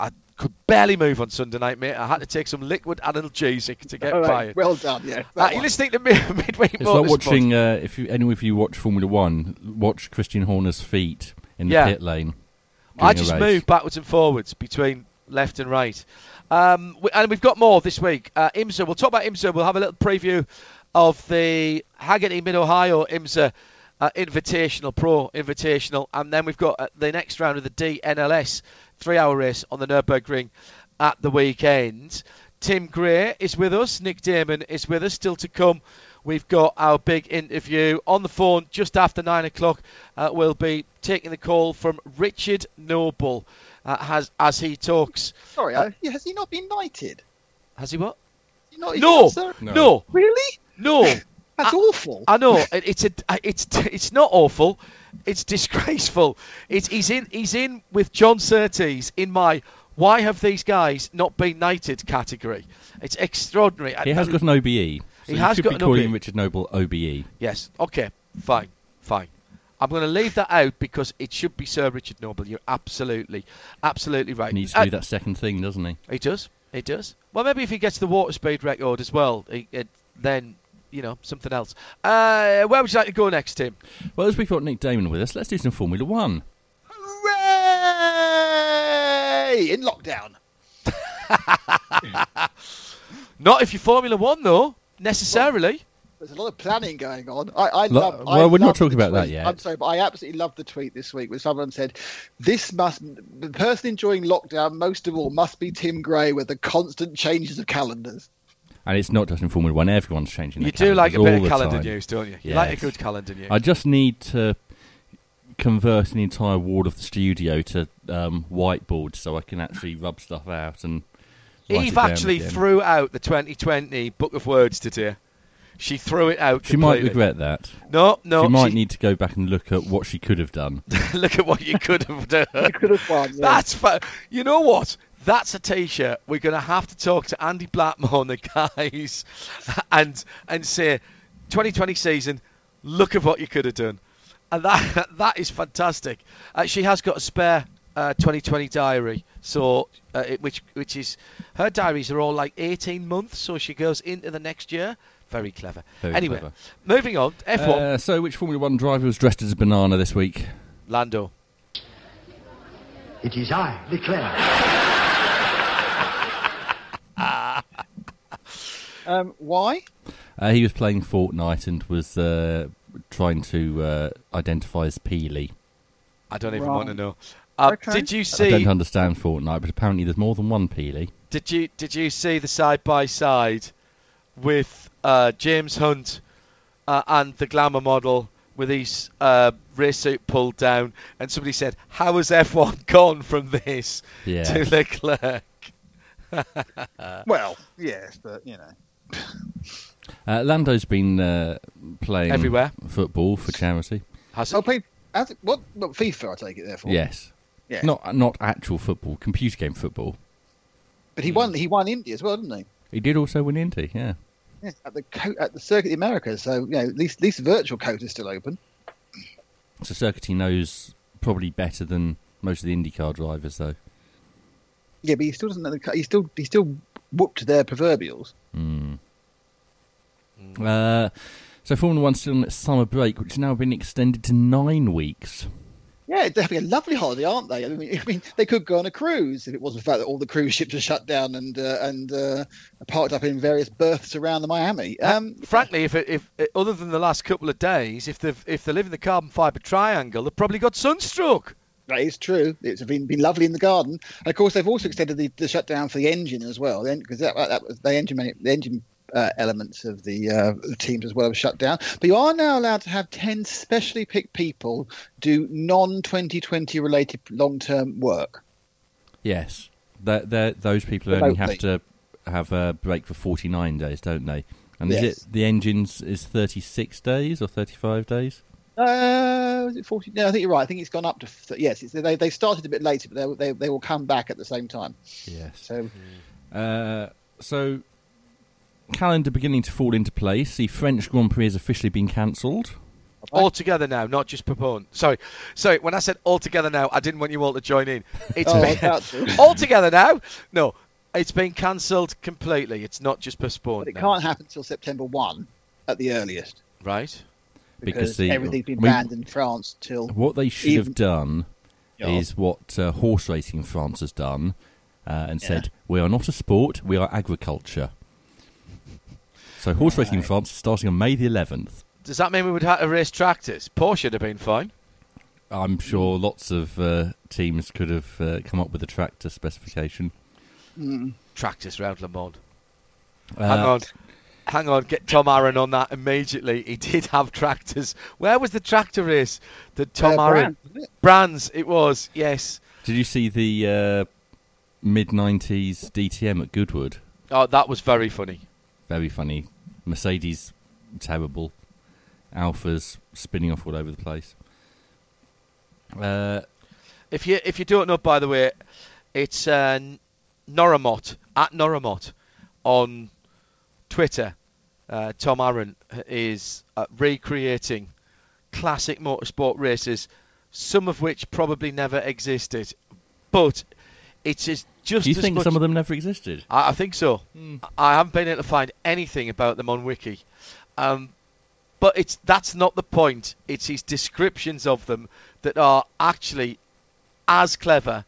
I could barely move on Sunday night, mate. I had to take some liquid analgesic to get by it. Well done, yeah. You're listening to Midweek Motorsport. It's like watching, if you watch Formula 1, watch Christian Horner's feet in the pit lane. I just move backwards and forwards between left and right. And we've got more this week. IMSA, we'll talk about IMSA. We'll have a little preview of the Hagerty Mid-Ohio IMSA Invitational, Pro Invitational. And then we've got the next round of the DNLS 3-hour race on the Nürburgring at the weekend. Tim Gray is with us. Nick Damon is with us. Still to come, we've got our big interview on the phone just after 9 o'clock. We'll be taking the call from Richard Noble as he talks. Sorry, has he not been knighted? Has he what? No. Really? No. That's awful. I know. It's not awful. It's disgraceful. He's in with John Surtees in my why have these guys not been knighted category. It's extraordinary. He has got an OBE. So you should be calling Richard Noble OBE. Yes. Okay. Fine. I'm going to leave that out because it should be Sir Richard Noble. You're absolutely right. He needs to do that second thing, doesn't he? He does. Well, maybe if he gets the water speed record as well, then. You know, something else. Where would you like to go next, Tim? Well, as we've got Nick Damon with us, let's do some Formula 1. Hooray! In lockdown. Not if you're Formula 1, though, necessarily. Well, there's a lot of planning going on. We're not talking about that yet. I'm sorry, but I absolutely loved the tweet this week where someone said, the person enjoying lockdown most of all must be Tim Gray with the constant changes of calendars. And it's not just in Formula 1, everyone's changing their calendars. You do like a bit of calendar news, don't you? You like a good calendar news. I just need to convert an entire wall of the studio to whiteboard so I can actually rub stuff out. And Eve actually threw out the 2020 Book of Words today. She threw it out completely. She might regret that. No. She might need to go back and look at what she could have done. Look at what you could have done. You could have won, yeah. That's you know what? That's a T-shirt. We're going to have to talk to Andy Blackmore and the guys and say, 2020 season, look at what you could have done. And that is fantastic. She has got a spare 2020 diary, so which is... Her diaries are all like 18 months, so she goes into the next year. Very clever. Anyway, moving on, F1. So which Formula 1 driver was dressed as a banana this week? Lando. It is I, Leclerc. Why? He was playing Fortnite and was trying to identify as Peely. I don't even want to know. Did you see? I don't understand Fortnite, but apparently there's more than one Peely. Did you see the side by side with James Hunt and the glamour model with his race suit pulled down? And somebody said, "How has F1 gone from this to Leclerc?" Well, yes, but you know. Lando's been playing everywhere football for charity. Has he? Oh, played What FIFA? I take it therefore. Yes. Yeah. Not actual football, computer game football. But he won. He won Indy as well, didn't he? He did also win Indy. Yeah. Yeah, at the Circuit of the Americas. So you know, at least virtual code is still open. So Circuit he knows probably better than most of the IndyCar drivers, though. Yeah, but he still doesn't know the car. He still whooped their proverbials. Mm. So Formula One's still on its summer break, which has now been extended to 9 weeks. Yeah, they're having a lovely holiday, aren't they? I mean, they could go on a cruise if it wasn't the fact that all the cruise ships are shut down and parked up in various berths around the Miami. Frankly, if other than the last couple of days, if they live in the carbon fibre triangle, they've probably got sunstroke. That is true. It's been lovely in the garden. And of course, they've also extended the shutdown for the engine as well, because that was the engine elements of the teams as well as shut down. But you are now allowed to have 10 specially picked people do non-2020 related long-term work. Yes. Those people remotely. Only have to have a break for 49 days, don't they? And yes. Is it the engines is 36 days or 35 days? Is it 40? No, I think you're right. I think it's gone up to... Yes, they started a bit later, but they will come back at the same time. Yes. So calendar beginning to fall into place. The French Grand Prix has officially been cancelled. Altogether now, not just proponent. Sorry, when I said altogether now, I didn't want you all to join in. It's been altogether now? No, it's been cancelled completely. It's not just postponed. But it can't happen until September 1 at the earliest. Right. Because everything's been banned in France till... What they should have done is what horse racing in France has done and said, we are not a sport, we are agriculture. So horse racing in France is starting on May the 11th. Does that mean we would have to race tractors? Porsche would have been fine. I'm sure lots of teams could have come up with a tractor specification. Mm. Tractors round Le Mans. Hang on, get Tom Aaron on that immediately. He did have tractors. Where was the tractor race that Tom Aaron... Brands, it was, yes. Did you see the mid-90s DTM at Goodwood? Oh, that was very funny. Very funny. Mercedes, terrible. Alphas spinning off all over the place. If you don't know, by the way, it's Noramot at Noramot on Twitter. Tom Aaron is recreating classic motorsport races, some of which probably never existed, but it is just. Do you think some of them never existed? I think so. Mm. I haven't been able to find anything about them on Wiki, but that's not the point. It's his descriptions of them that are actually as clever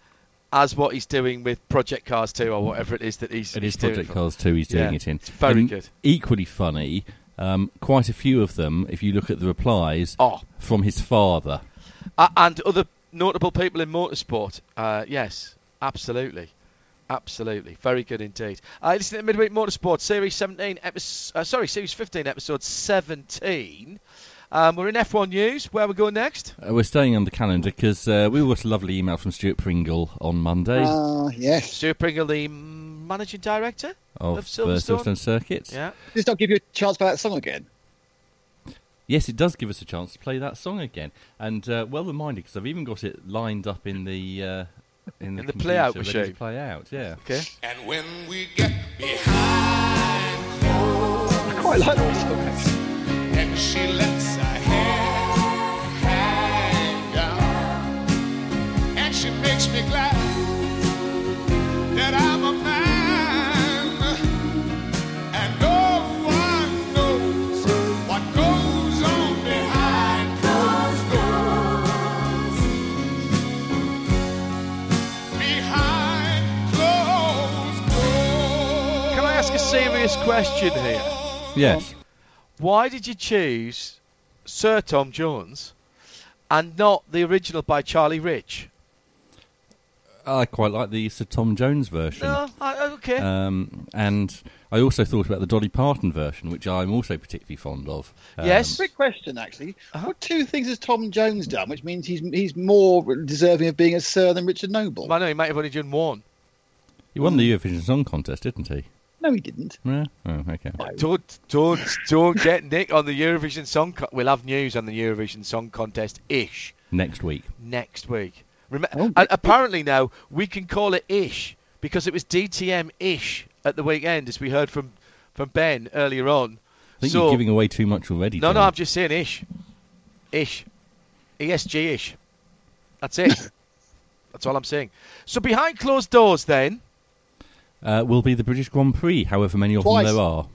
as what he's doing with Project Cars 2 or whatever it is that he's doing. It is Project Cars 2 he's doing it in. It's very good. Equally funny, quite a few of them, if you look at the replies, from his father. And other notable people in motorsport, yes. Absolutely. Very good indeed. Listen to Midweek Motorsport, Series 15, Episode 17. We're in F1 News. Where are we going next? We're staying on the calendar because we got a lovely email from Stuart Pringle on Monday. Yes. Stuart Pringle, the Managing Director of Silverstone Circuit. Yeah. Does not give you a chance for that song again? Yes, it does give us a chance to play that song again. And well reminded, because I've even got it lined up in the... In the play-out machine. Yeah. Okay. And when we get behind closed, I quite like that song, actually. And she lets her hang down, and she makes me glad that I'm a man, and no one knows what goes on behind closed doors. Serious question here. Yes. Why did you choose Sir Tom Jones and not the original by Charlie Rich? I quite like the Sir Tom Jones version. Okay. And I also thought about the Dolly Parton version, which I'm also particularly fond of. Yes. Quick question, actually. What two things has Tom Jones done, which means he's more deserving of being a Sir than Richard Noble? I know, he might have only done one. He won the Eurovision Song Contest, didn't he? No, he didn't. Yeah. Oh, okay. No. Don't get Nick on the Eurovision Song Contest. We'll have news on the Eurovision Song Contest-ish Next week. Apparently now we can call it Ish, because it was DTM Ish at the weekend, as we heard from Ben earlier on. I think you're giving away too much already. No, I'm just saying Ish. Ish. ESG Ish. That's it. That's all I'm saying. So behind closed doors then... will be the British Grand Prix, however many of them there are.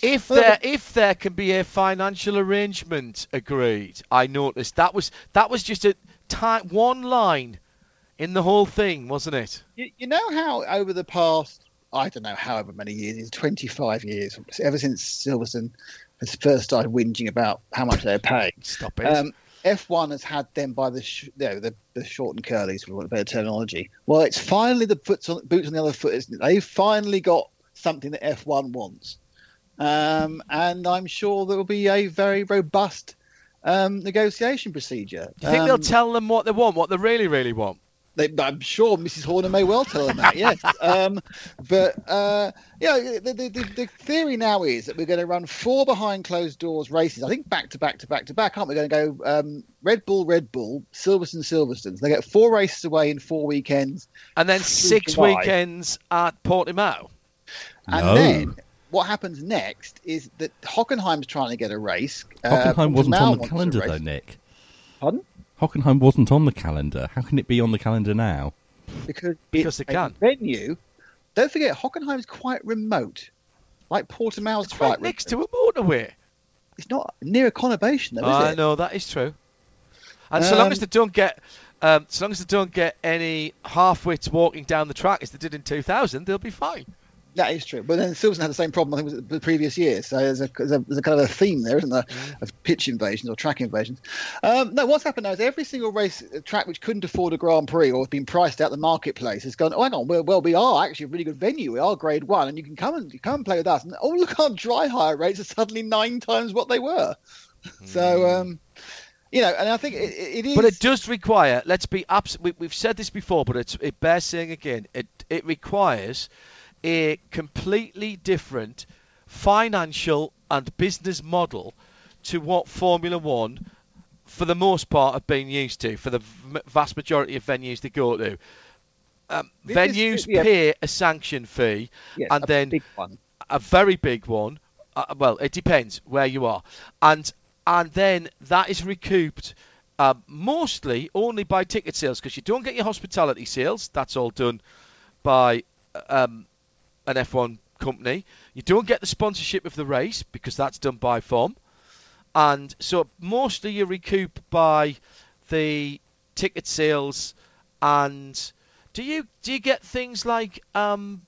If there can be a financial arrangement agreed, I noticed that was just a tight one line in the whole thing, wasn't it? You know how over the past, I don't know, however many years, 25 years, ever since Silverstone has first started whinging about how much they're paying. Stop it. F1 has had them by the short and curlies, for want of better terminology. Well, it's finally the boots on the other foot, isn't it? They've finally got something that F1 wants. And I'm sure there will be a very robust negotiation procedure. Do you think they'll tell them what they want, what they really, really want? I'm sure Mrs. Horner may well tell them that, yes. The theory now is that we're going to run 4 behind closed doors races, I think back-to-back, aren't we? We're going to go Red Bull, Silverstone. So they get 4 races away in 4 weekends. And then 6 weekends at Portimao. And then... what happens next is that Hockenheim's trying to get a race. Hockenheim wasn't on the calendar, though, Nick. Pardon? Hockenheim wasn't on the calendar. How can it be on the calendar now? Because it can. Venue. Don't forget, Hockenheim's quite remote. Like Portimao's quite remote. Next to a motorway. It's not near a conurbation, though, is it? I know, that is true. And so long as they don't get any half-wits walking down the track as they did in 2000, they'll be fine. That is true. But then Silverstone had the same problem, I think, was the previous year. So there's a kind of a theme there, isn't there, of pitch invasions or track invasions. No, what's happened now is every single race track which couldn't afford a Grand Prix or had been priced out the marketplace has gone, oh, hang on, well, we are actually a really good venue. We are grade one, and you can come and play with us. And, oh, look, our dry hire rates are suddenly 9 times what they were. Mm. So, and I think it is... But it does require, let's be absolutely... We've said this before, but it bears saying again, it requires... a completely different financial and business model to what Formula One, for the most part, have been used to, for the vast majority of venues they go to. Venues pay a sanction fee, yes, and then a very big one. Well, it depends where you are. And then that is recouped mostly only by ticket sales, because you don't get your hospitality sales. That's all done by... an F1 company. You don't get the sponsorship of the race because that's done by FOM, and so mostly you recoup by the ticket sales. And do you get things like selling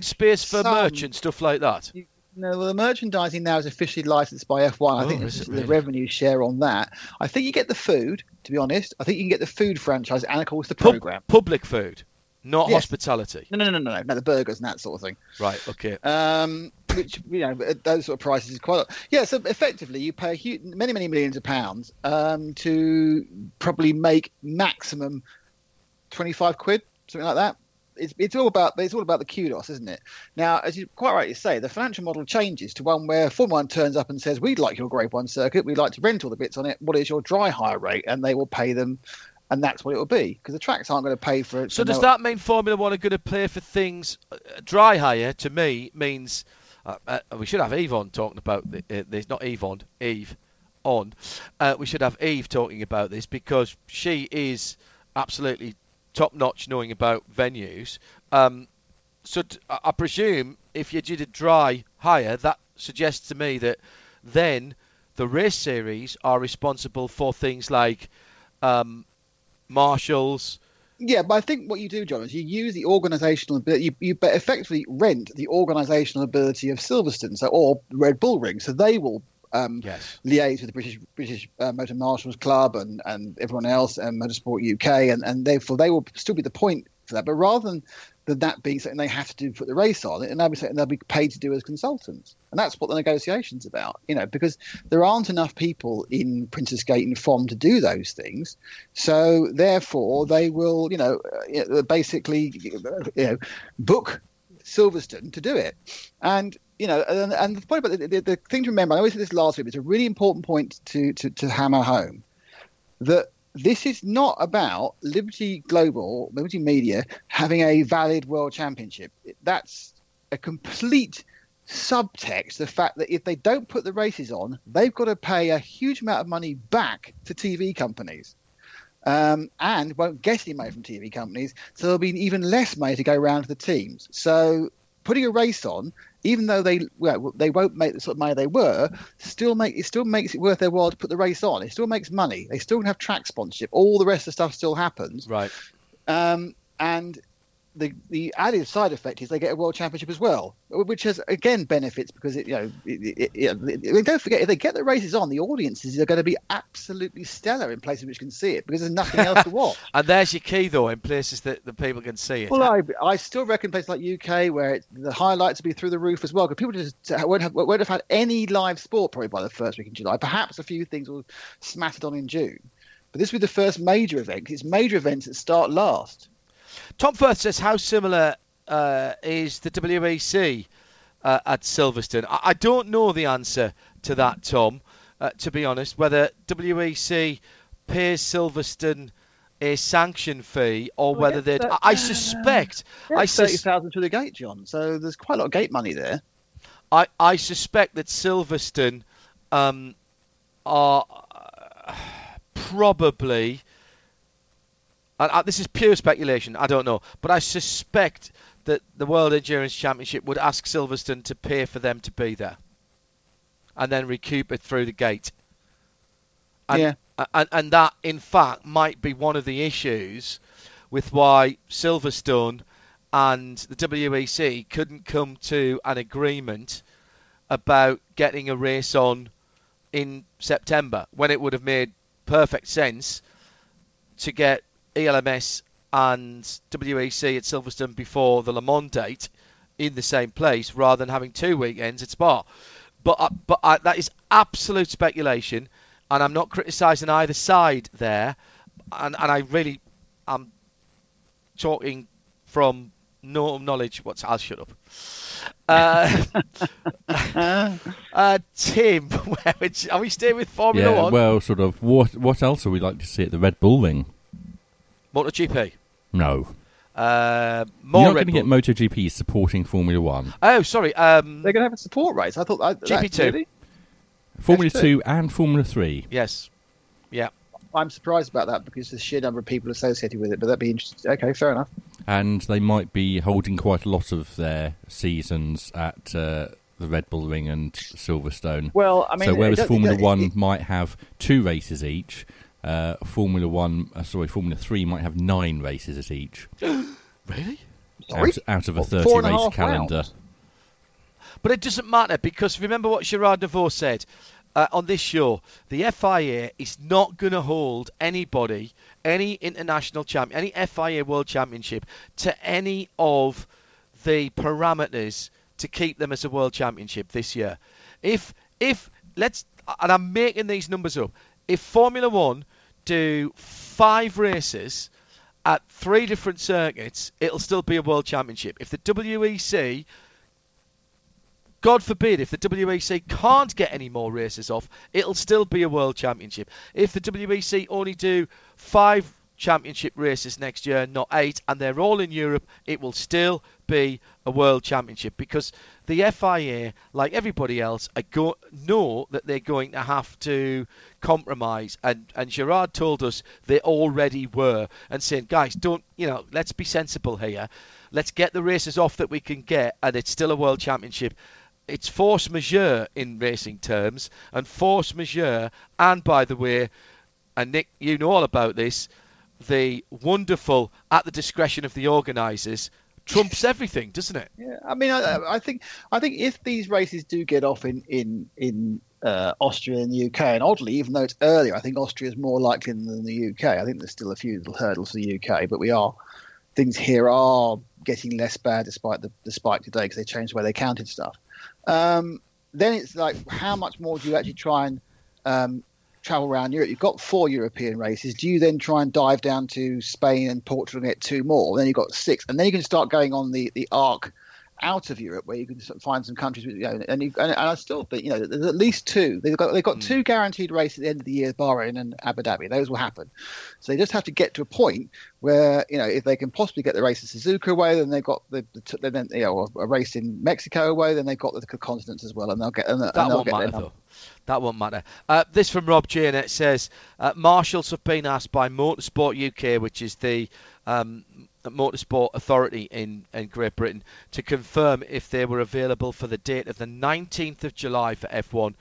space for merch and stuff like that? The merchandising now is officially licensed by F1. I think there's the revenue share on that. I think you get the food. To be honest, I think you can get the food franchise and of course the program, public food. Not hospitality. No, the burgers and that sort of thing. Right, okay. Which, at those sort of prices is quite a lot. Yeah, so effectively you pay many, many millions of pounds to probably make maximum 25 quid, something like that. It's all about the kudos, isn't it? Now, as you quite rightly say, the financial model changes to one where Formula One turns up and says, we'd like your Grade 1 circuit, we'd like to rent all the bits on it, what is your dry hire rate? And they will pay them. And that's what it will be, because the tracks aren't going to pay for it. So does that mean Formula One are going to pay for things? Dry hire, to me, means... we should have Eve on talking about this. Not Eve on, Eve on. We should have Eve talking about this, because she is absolutely top-notch knowing about venues. I presume if you did a dry hire, that suggests to me that then the race series are responsible for things like... marshals. Yeah, but I think what you do, John, is you use the organisational ability. You effectively rent the organisational ability of Silverstone, or Red Bull Ring, so they will liaise with the British Motor Marshals Club and everyone else, and Motorsport UK, and therefore they will still be the point for that. But rather than that being something they have to do for the race on, and they'll be paid to do as consultants, and that's what the negotiation's about, because there aren't enough people in Princes Gate and FOM to do those things, so therefore they will, basically, book Silverstone to do it, and the point about the thing to remember, I always said this last week, but it's a really important point to hammer home. that this is not about Liberty Global, Liberty Media, having a valid world championship. That's a complete subtext, the fact that if they don't put the races on, they've got to pay a huge amount of money back to TV companies, and won't get any money from TV companies, so there'll be even less money to go around to the teams. So putting a race on, even though they won't make the sort of money they were, still makes it worth their while to put the race on. It still makes money. They still have track sponsorship. All the rest of the stuff still happens. Right. And the added side effect is they get a world championship as well, which has again benefits because don't forget, if they get the races on, the audiences are going to be absolutely stellar in places which can see it because there's nothing else to watch. And there's your key though, in places that the people can see it. Well, I still reckon places like UK where the highlights will be through the roof as well, because people just won't have had any live sport probably by the first week in July. Perhaps a few things will smattered on in June, but this will be the first major event. It's major events that start last. Tom Firth says, how similar is the WEC at Silverstone? I don't know the answer to that, Tom, to be honest, whether WEC pays Silverstone a sanction fee or whether they'd... I suspect... $30,000 to the gate, John, so there's quite a lot of gate money there. I suspect that Silverstone are probably... this is pure speculation, I don't know, but I suspect that the World Endurance Championship would ask Silverstone to pay for them to be there and then recoup it through the gate. And that, in fact, might be one of the issues with why Silverstone and the WEC couldn't come to an agreement about getting a race on in September, when it would have made perfect sense to get ELMS and WEC at Silverstone before the Le Mans date in the same place, rather than having 2 weekends at Spa. But that is absolute speculation, and I'm not criticising either side there. And I really am talking from no knowledge. I'll shut up. Tim, are we staying with Formula One? Well, sort of. What else would we like to see at the Red Bull Ring? MotoGP? No. More You're not going to get MotoGP supporting Formula 1. Oh, sorry. They're going to have a support race. I thought... GP2. Really? Formula F2. 2 and Formula 3. Yes. Yeah. I'm surprised about that because the sheer number of people associated with it, but that'd be interesting. Okay, fair enough. And they might be holding quite a lot of their seasons at the Red Bull Ring and Silverstone. Well, I mean... So whereas Formula 1 might have 2 races each... Formula 3 might have 9 races at each. Really? Out of a 30-race calendar. Rounds. But it doesn't matter, because remember what Gerard Neveu said on this show. The FIA is not going to hold anybody, any international champion, any FIA World Championship, to any of the parameters to keep them as a World Championship this year. And I'm making these numbers up. If Formula 1 do 5 races at 3 different circuits, it'll still be a world championship. If the WEC, God forbid, if the WEC can't get any more races off, it'll still be a world championship. If the WEC only do 5 championship races next year, not 8, and they're all in Europe, it will still be a world championship, because the FIA, like everybody else, know that they're going to have to compromise, and Gerard told us they already were, and saying, guys, let's be sensible here, let's get the races off that we can get, and it's still a world championship. It's force majeure in racing terms, and force majeure, and by the way, and Nick, you know all about this, the wonderful at the discretion of the organisers trumps everything, doesn't it? Yeah, I mean, I think if these races do get off in Austria and the UK, and oddly, even though it's earlier, I think Austria is more likely than the UK. I think there's still a few little hurdles for the UK, but things here are getting less bad despite the spike today, because they changed the way they counted stuff. Then it's like, how much more do you actually try and travel around Europe? You've got 4 European races. Do you then try and dive down to Spain and Portugal and get 2 more? Then you've got 6, and then you can start going on the arc out of Europe where you can sort of find some countries, you know, and I still think, you know, there's at least two. They've got two guaranteed races at the end of the year, Bahrain and Abu Dhabi. Those will happen. So they just have to get to a point where, you know, if they can possibly get the race in Suzuka away, then they've got then, you know, a race in Mexico away, then they've got the continents as well, and they'll get that. That won't matter. This from Rob G, and it says, marshals have been asked by Motorsport UK, which is the motorsport authority in Great Britain, to confirm if they were available for the date of the 19th of July for F1.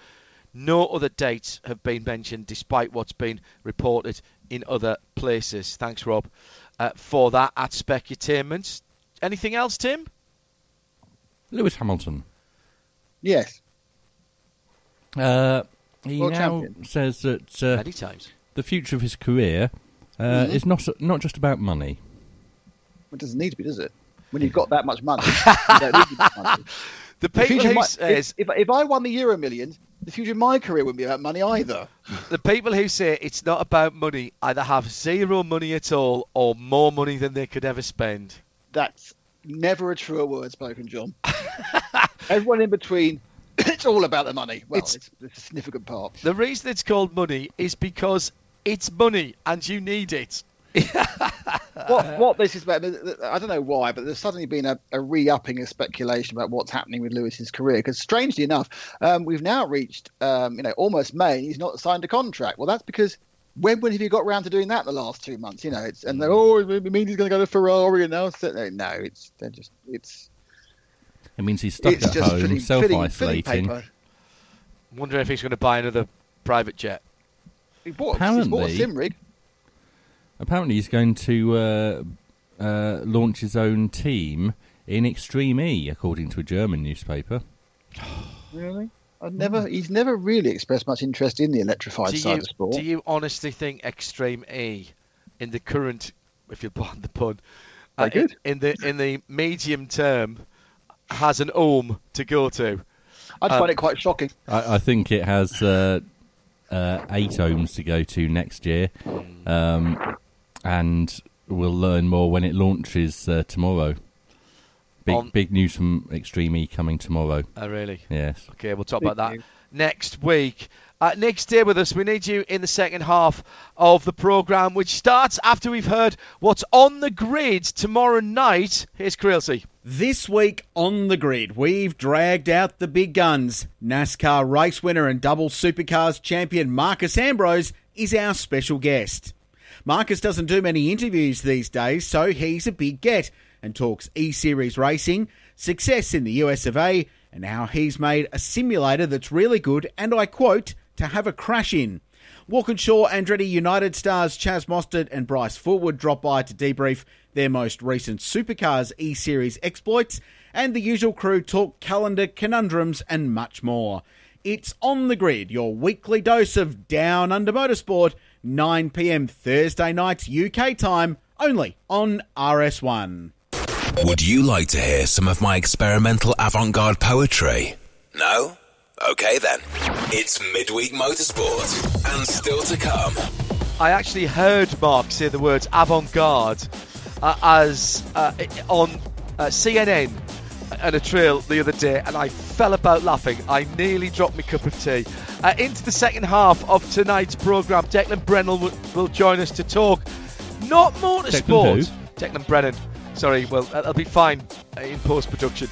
No other dates have been mentioned, despite what's been reported in other places. Thanks, Rob, for that at Specutainment. Anything else, Tim? Lewis Hamilton. Yes. He World now champion. Says that many times. The future of his career is not just about money. It doesn't need to be, does it? When you've got that much money, you don't need that money. The people who says if I won the Euro Millions, the future of my career wouldn't be about money either. The people who say it's not about money either have zero money at all or more money than they could ever spend. That's never a truer word spoken, John. Everyone in between. It's all about the money. Well, it's a significant part. The reason it's called money is because it's money and you need it. What this is about, I don't know why, but there's suddenly been a re-upping of speculation about what's happening with Lewis's career. Because strangely enough, we've now reached almost May and he's not signed a contract. Well, that's because when have you got round to doing that the last 2 months? You know, and they're it means he's going to go to Ferrari and now. No, it means he's stuck at home, self-isolating. Wonder if he's going to buy another private jet. He bought a sim rig. Apparently he's going to launch his own team in Extreme E, according to a German newspaper. Really? He's never really expressed much interest in the electrified side of sport. Do you honestly think Extreme E, in the current, if you're pardon the pun, in the medium term, has an ohm to go to? I'd find it quite shocking. I think it has 8 ohms to go to next year, and we'll learn more when it launches tomorrow. Big news from Extreme E coming tomorrow. Oh, really? Yes. Okay, we'll talk about that next week. Nick, stay with us. We need you in the second half of the programme, which starts after we've heard what's on the grid tomorrow night. Here's Creelsey. This week on the grid, we've dragged out the big guns. NASCAR race winner and double supercars champion Marcus Ambrose is our special guest. Marcus doesn't do many interviews these days, so he's a big get and talks E-Series racing, success in the US of A, and how he's made a simulator that's really good, and I quote, to have a crash in. Walkinshaw Andretti United stars Chas Mostert and Bryce Fullwood drop by to debrief their most recent Supercars E-Series exploits, and the usual crew talk calendar conundrums and much more. It's On The Grid, your weekly dose of Down Under Motorsport, 9 p.m. Thursday nights UK time, only on RS1. Would you like to hear some of my experimental avant-garde poetry? No? Okay then. It's Midweek Motorsport, and still to come. I actually heard Mark say the words avant-garde on CNN and a trail the other day, and I fell about laughing. I nearly dropped my cup of tea. Into the second half of tonight's programme, Declan Brennan will join us to talk not motorsport. Declan Brennan. Sorry, well, I'll be fine in post-production.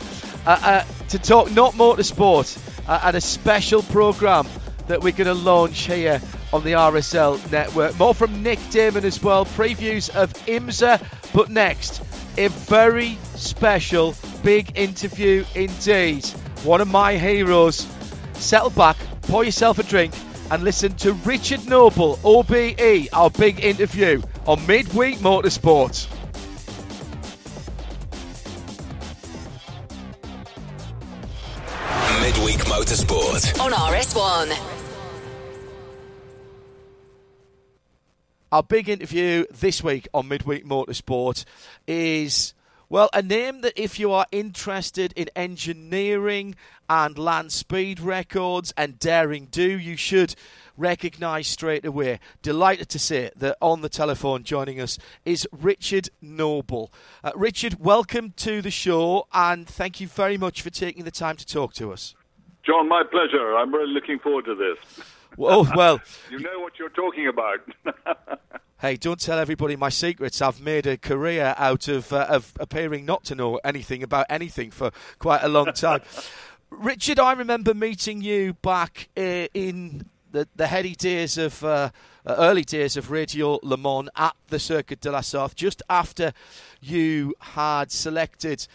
To talk not motorsport and a special programme that we're going to launch here on the RSL network. More from Nick Damon as well. Previews of IMSA. But next, a very special big interview indeed. One of my heroes. Settle back, pour yourself a drink and listen to Richard Noble, OBE, our big interview on Midweek Motorsport. Midweek Motorsport on RS1. Our big interview this week on Midweek Motorsport is Well, a name that if you are interested in engineering and land speed records and daring do, you should recognise straight away. Delighted to say that on the telephone joining us is Richard Noble. Richard, welcome to the show and thank you very much for taking the time to talk to us. John, my pleasure. I'm really looking forward to this. Oh, well. You know what you're talking about. Hey, don't tell everybody my secrets. I've made a career out of appearing not to know anything about anything for quite a long time. Richard, I remember meeting you back in the heady days of early days of Radio Le Mans at the Circuit de la Sarthe, just after you had selected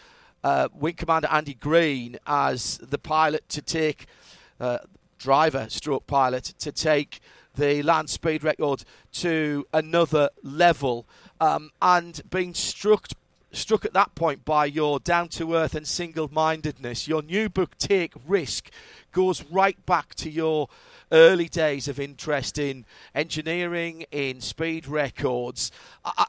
Wing Commander Andy Green as the pilot to take, driver/pilot to take the land speed record to another level, and being struck at that point by your down-to-earth and single-mindedness. Your new book, Take Risk, goes right back to your early days of interest in engineering, in speed records.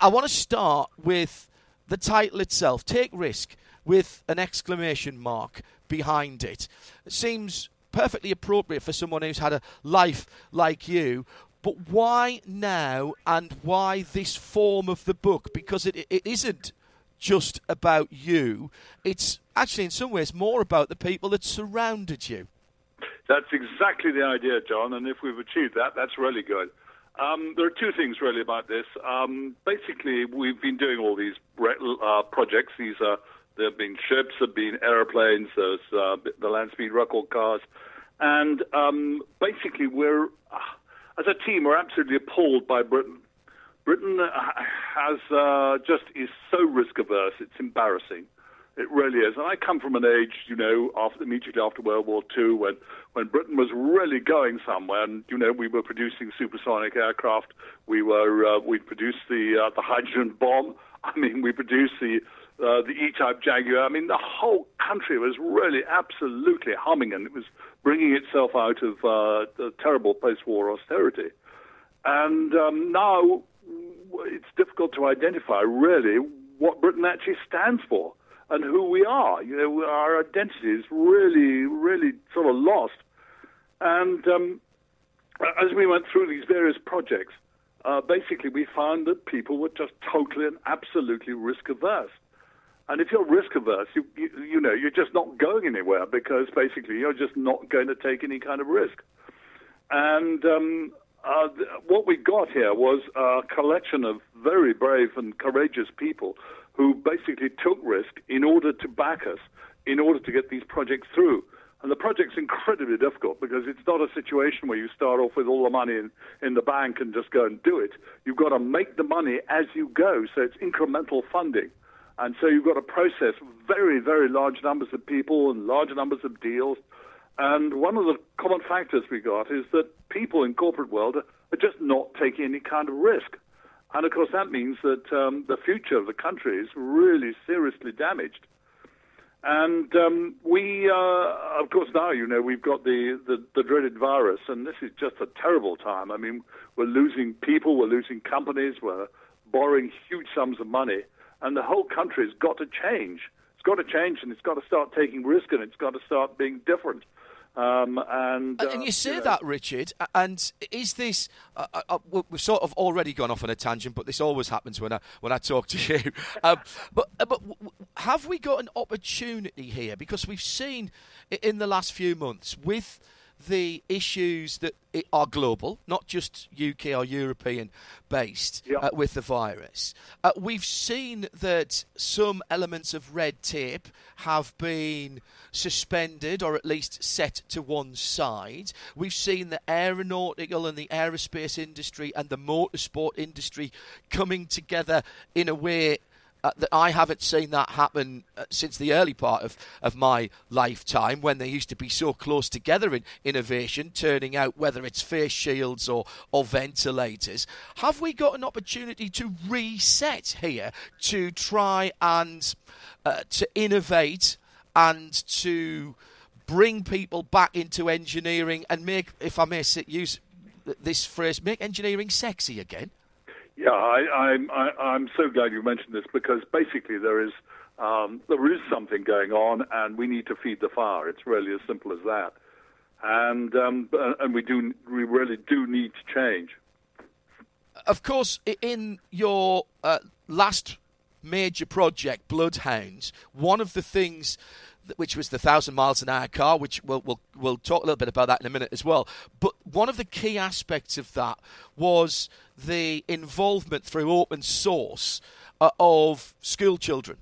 I want to start with the title itself, Take Risk, with an exclamation mark behind it. It seems perfectly appropriate for someone who's had a life like you. But why now and why this form of the book? Because it isn't just about you. It's actually in some ways more about the people that surrounded you. That's exactly the idea, John, and if we've achieved that, that's really good. There are two things really about this. Basically, we've been doing all these projects. These are there have been ships, there have been aeroplanes, there's the land speed record cars. And basically, we're, as a team, we're absolutely appalled by Britain. Britain has is so risk-averse, it's embarrassing. It really is. And I come from an age, you know, immediately after World War II, when Britain was really going somewhere. And, you know, we were producing supersonic aircraft. We produced the hydrogen bomb. I mean, we produced the E-type Jaguar. I mean, the whole country was really absolutely humming, and it was bringing itself out of the terrible post-war austerity. And now it's difficult to identify, really, what Britain actually stands for and who we are. You know, our identity is really, really sort of lost. And as we went through these various projects, basically we found that people were just totally and absolutely risk-averse. And if you're risk-averse, you know, you're just not going anywhere because basically you're just not going to take any kind of risk. And what we got here was a collection of very brave and courageous people who basically took risk in order to back us, in order to get these projects through. And the project's incredibly difficult because it's not a situation where you start off with all the money in the bank and just go and do it. You've got to make the money as you go, so it's incremental funding. And so you've got to process very, very large numbers of people and large numbers of deals. And one of the common factors we got is that people in corporate world are just not taking any kind of risk. And, of course, that means that the future of the country is really seriously damaged. And of course, now, you know, we've got the dreaded virus, and this is just a terrible time. I mean, we're losing people, we're losing companies, we're borrowing huge sums of money. And the whole country's got to change. It's got to change, and it's got to start taking risk, and it's got to start being different. And you say that, Richard, and is this... we've sort of already gone off on a tangent, but this always happens when I talk to you. But have we got an opportunity here? Because we've seen in the last few months with the issues that are global, not just UK or European-based, yeah, with the virus. We've seen that some elements of red tape have been suspended or at least set to one side. We've seen the aeronautical and the aerospace industry and the motorsport industry coming together in a way that I haven't seen that happen since the early part of my lifetime, when they used to be so close together in innovation, turning out whether it's face shields or ventilators. Have we got an opportunity to reset here, to try and to innovate and to bring people back into engineering and make, if I may use this phrase, make engineering sexy again? Yeah, I'm so glad you mentioned this because basically there is There is something going on, and we need to feed the fire. It's really as simple as that. And we really do need to change. Of course, in your last major project, Bloodhounds, one of the things, which was the 1,000 miles an hour car, which we'll talk a little bit about that in a minute as well. But one of the key aspects of that was the involvement through open source of school children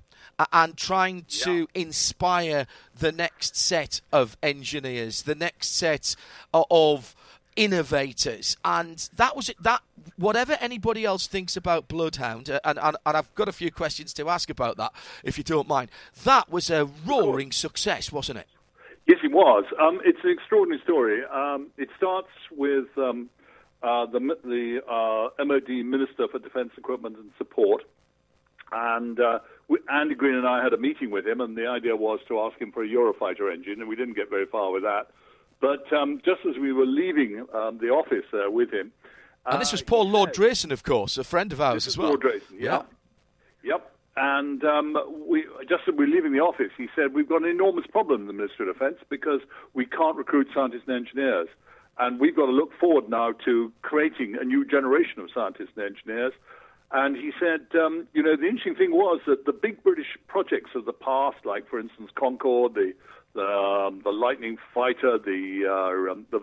and trying to inspire the next set of engineers, the next set of innovators. And that was it. That, whatever anybody else thinks about Bloodhound, and I've got a few questions to ask about that, if you don't mind, that was a roaring success, wasn't it? Yes, it was. It's an extraordinary story. It starts with the MOD Minister for Defence Equipment and Support, and Andy Green and I had a meeting with him, and the idea was to ask him for a Eurofighter engine, and we didn't get very far with that. But just as we were leaving the office with him... and this was Paul Lord Drayson, of course, a friend of ours as well. Lord Drayson, yeah. Yep. And just as we were leaving the office, he said, we've got an enormous problem in the Ministry of Defence because we can't recruit scientists and engineers. And we've got to look forward now to creating a new generation of scientists and engineers. And he said, the interesting thing was that the big British projects of the past, like, for instance, Concorde, the Lightning fighter, the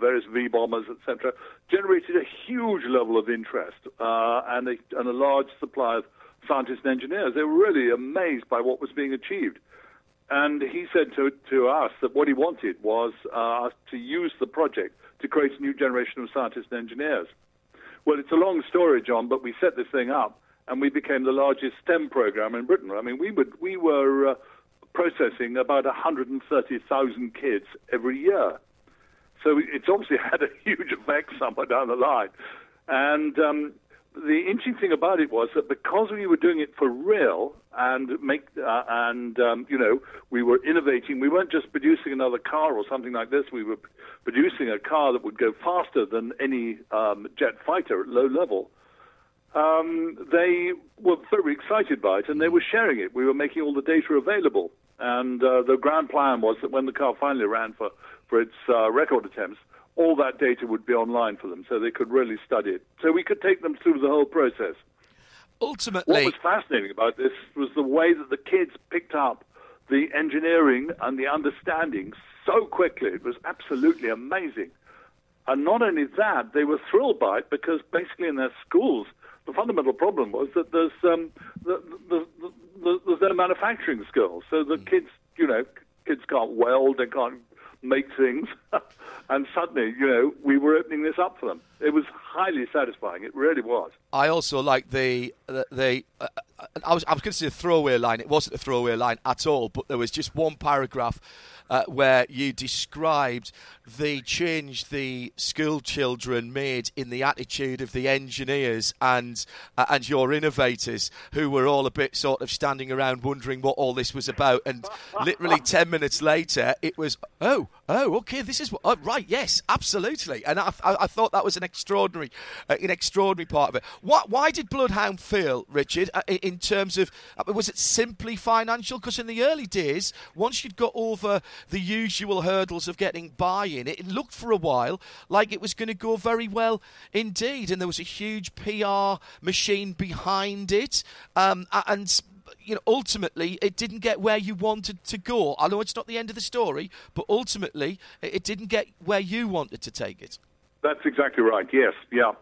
various V-bombers, etc., generated a huge level of interest and a large supply of scientists and engineers. They were really amazed by what was being achieved. And he said to us that what he wanted was us to use the project to create a new generation of scientists and engineers. Well, it's a long story, John, but we set this thing up and we became the largest STEM program in Britain. I mean, we were processing about 130,000 kids every year. So it's obviously had a huge effect somewhere down the line. And the interesting thing about it was that because we were doing it for real and we were innovating, we weren't just producing another car or something like this. We were producing a car that would go faster than any jet fighter at low level. They were very excited by it, and they were sharing it. We were making all the data available, and the grand plan was that when the car finally ran for its record attempts, all that data would be online for them, so they could really study it. So we could take them through the whole process. Ultimately, what was fascinating about this was the way that the kids picked up the engineering and the understanding so quickly. It was absolutely amazing. And not only that, they were thrilled by it because basically in their schools, the fundamental problem was that there's no manufacturing skills. So the kids can't weld, they can't make things. And suddenly, we were opening this up for them. It was highly satisfying. It really was. I also like I was going to say a throwaway line. It wasn't a throwaway line at all, but there was just one paragraph where you described the change the school children made in the attitude of the engineers and your innovators, who were all a bit sort of standing around wondering what all this was about. And literally 10 minutes later, it was, okay, this is what, right, yes, absolutely. And I thought that was an extraordinary part of it. Why did Bloodhound fail, Richard, in terms of, was it simply financial? Because in the early days, once you'd got over the usual hurdles of getting buy-in, it looked for a while like it was going to go very well indeed, and there was a huge PR machine behind it, ultimately it didn't get where you wanted to go. I know it's not the end of the story, but ultimately it didn't get where you wanted to take it. That's exactly right, yes, yeah.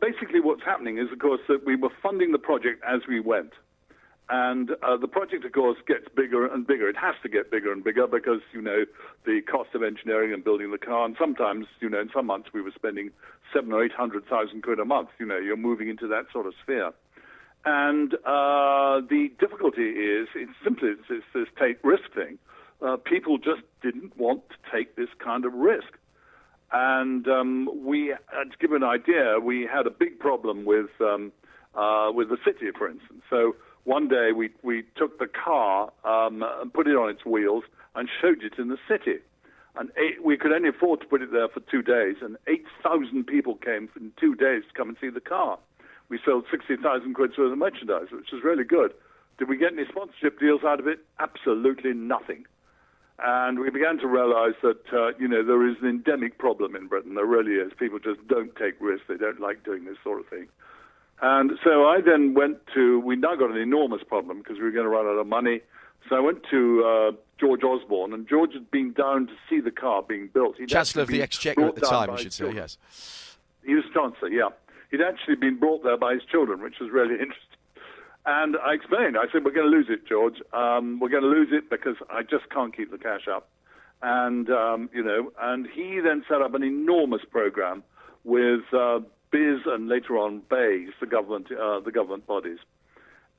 Basically what's happening is, of course, that we were funding the project as we went. And the project, of course, gets bigger and bigger. It has to get bigger and bigger because, the cost of engineering and building the car. And sometimes, in some months we were spending 700,000 or 800,000 quid a month. You're moving into that sort of sphere. And the difficulty is, it's simply this take risk thing. People just didn't want to take this kind of risk. And to give an idea, we had a big problem with the city, for instance. So one day we took the car and put it on its wheels and showed it in the city. And we could only afford to put it there for 2 days, and 8,000 people came in 2 days to come and see the car. We sold 60,000 quid worth of merchandise, which was really good. Did we get any sponsorship deals out of it? Absolutely nothing. And we began to realise that, there is an endemic problem in Britain. There really is. People just don't take risks. They don't like doing this sort of thing. And so I then we now got an enormous problem because we were going to run out of money. So I went to George Osborne, and George had been down to see the car being built. He'd Chancellor of the Exchequer at the time, I should say, yes. He was Chancellor, yeah. He'd actually been brought there by his children, which was really interesting. And I explained, I said, we're going to lose it, George. We're going to lose it because I just can't keep the cash up. And, and he then set up an enormous program with Biz and later on Bayes, the government bodies.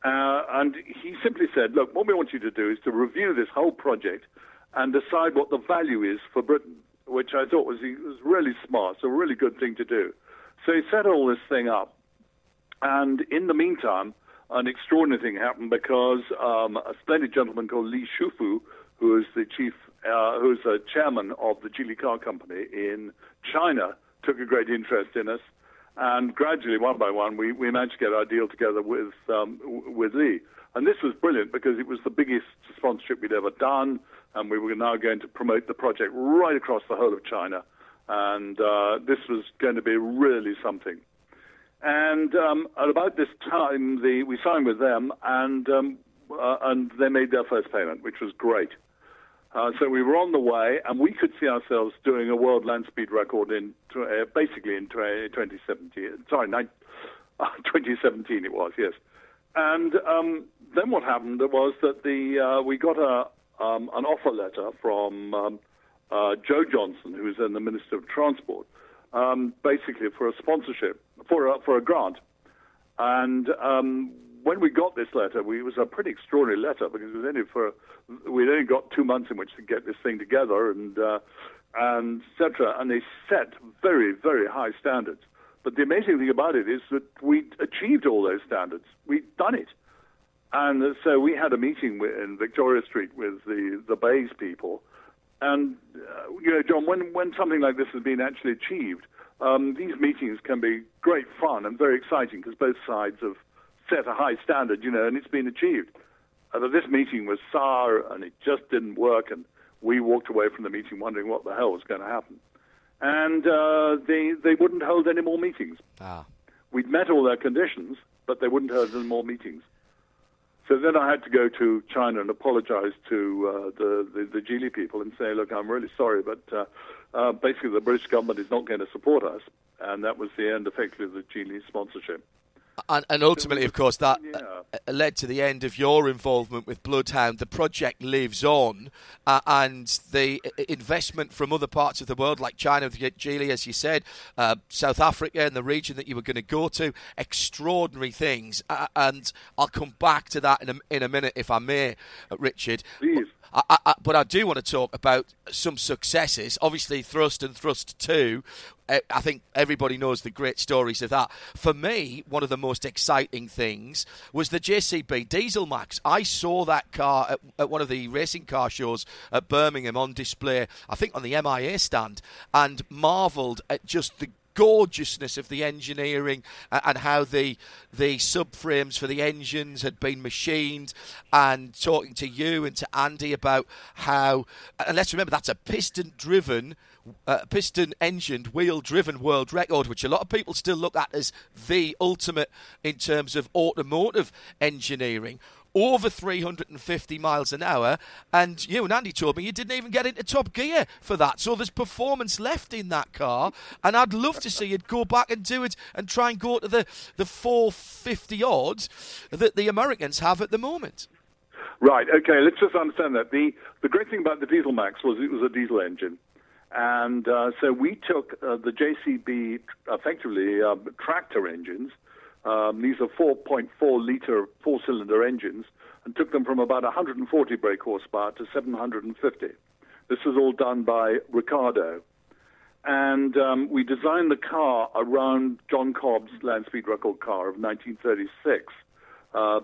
And he simply said, look, what we want you to do is to review this whole project and decide what the value is for Britain, which I thought was really smart, so a really good thing to do. So he set all this thing up. And in the meantime, an extraordinary thing happened because a splendid gentleman called Li Shufu, who's a chairman of the Geely Car Company in China, took a great interest in us. And gradually, one by one, we managed to get our deal together with Lee. And this was brilliant because it was the biggest sponsorship we'd ever done, and we were now going to promote the project right across the whole of China. And this was going to be really something. And at about this time, we signed with them, and they made their first payment, which was great. So we were on the way, and we could see ourselves doing a world land speed record in 2017. Sorry, 2017 it was, yes. And then what happened was that we got an offer letter from Joe Johnson, who was then the Minister of Transport, basically for a sponsorship, for a grant. And when we got this letter, it was a pretty extraordinary letter because it was we'd only got 2 months in which to get this thing together and et cetera, and they set very, very high standards. But the amazing thing about it is that we achieved all those standards. We'd done it. And so we had a meeting in Victoria Street with the Bayes people. And, John, when something like this has been actually achieved, these meetings can be great fun and very exciting because both sides have set a high standard, and it's been achieved. But this meeting was sour and it just didn't work, and we walked away from the meeting wondering what the hell was going to happen. And they wouldn't hold any more meetings. Ah. We'd met all their conditions, but they wouldn't hold any more meetings. So then I had to go to China and apologize to the Geely people and say, look, I'm really sorry, but basically the British government is not going to support us. And that was the end, effectively, of the Geely sponsorship. And ultimately, of course, that led to the end of your involvement with Bloodhound. The project lives on, and the investment from other parts of the world, like China, Geely, as you said, South Africa and the region that you were going to go to, extraordinary things. And I'll come back to that in a minute, if I may, Richard. Please. But I do want to talk about some successes. Obviously, Thrust and Thrust 2, I think everybody knows the great stories of that. For me, one of the most exciting things was the JCB Diesel Max. I saw that car at one of the racing car shows at Birmingham on display, I think on the MIA stand, and marvelled at just the gorgeousness of the engineering and how the subframes for the engines had been machined, and talking to you and to Andy about how, and let's remember that's a piston-engined, wheel-driven world record, which a lot of people still look at as the ultimate in terms of automotive engineering, over 350 miles an hour, and you and Andy told me you didn't even get into top gear for that. So there's performance left in that car, and I'd love to see it go back and do it and try and go to the 450 odds that the Americans have at the moment. Right, okay, let's just understand that. The great thing about the Diesel Max was it was a diesel engine, and so we took the JCB, effectively, tractor engines. These are 4.4-litre four-cylinder engines, and took them from about 140 brake horsepower to 750. This was all done by Ricardo. And we designed the car around John Cobb's land speed record car of 1936,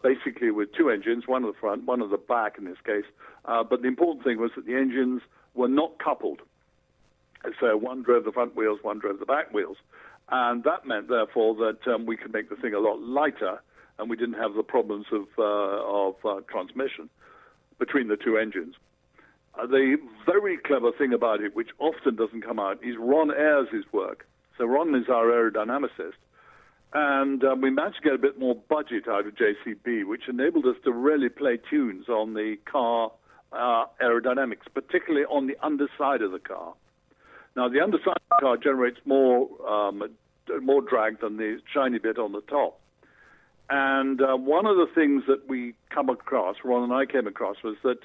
basically with two engines, one at the front, one at the back in this case. But the important thing was that the engines were not coupled. So one drove the front wheels, one drove the back wheels. And that meant, therefore, that we could make the thing a lot lighter and we didn't have the problems of transmission between the two engines. The very clever thing about it, which often doesn't come out, is Ron Ayres' work. So Ron is our aerodynamicist. And we managed to get a bit more budget out of JCB, which enabled us to really play tunes on the car aerodynamics, particularly on the underside of the car. Now, the underside of the car generates more drag than the shiny bit on the top. And one of the things that we come across, Ron and I came across, was that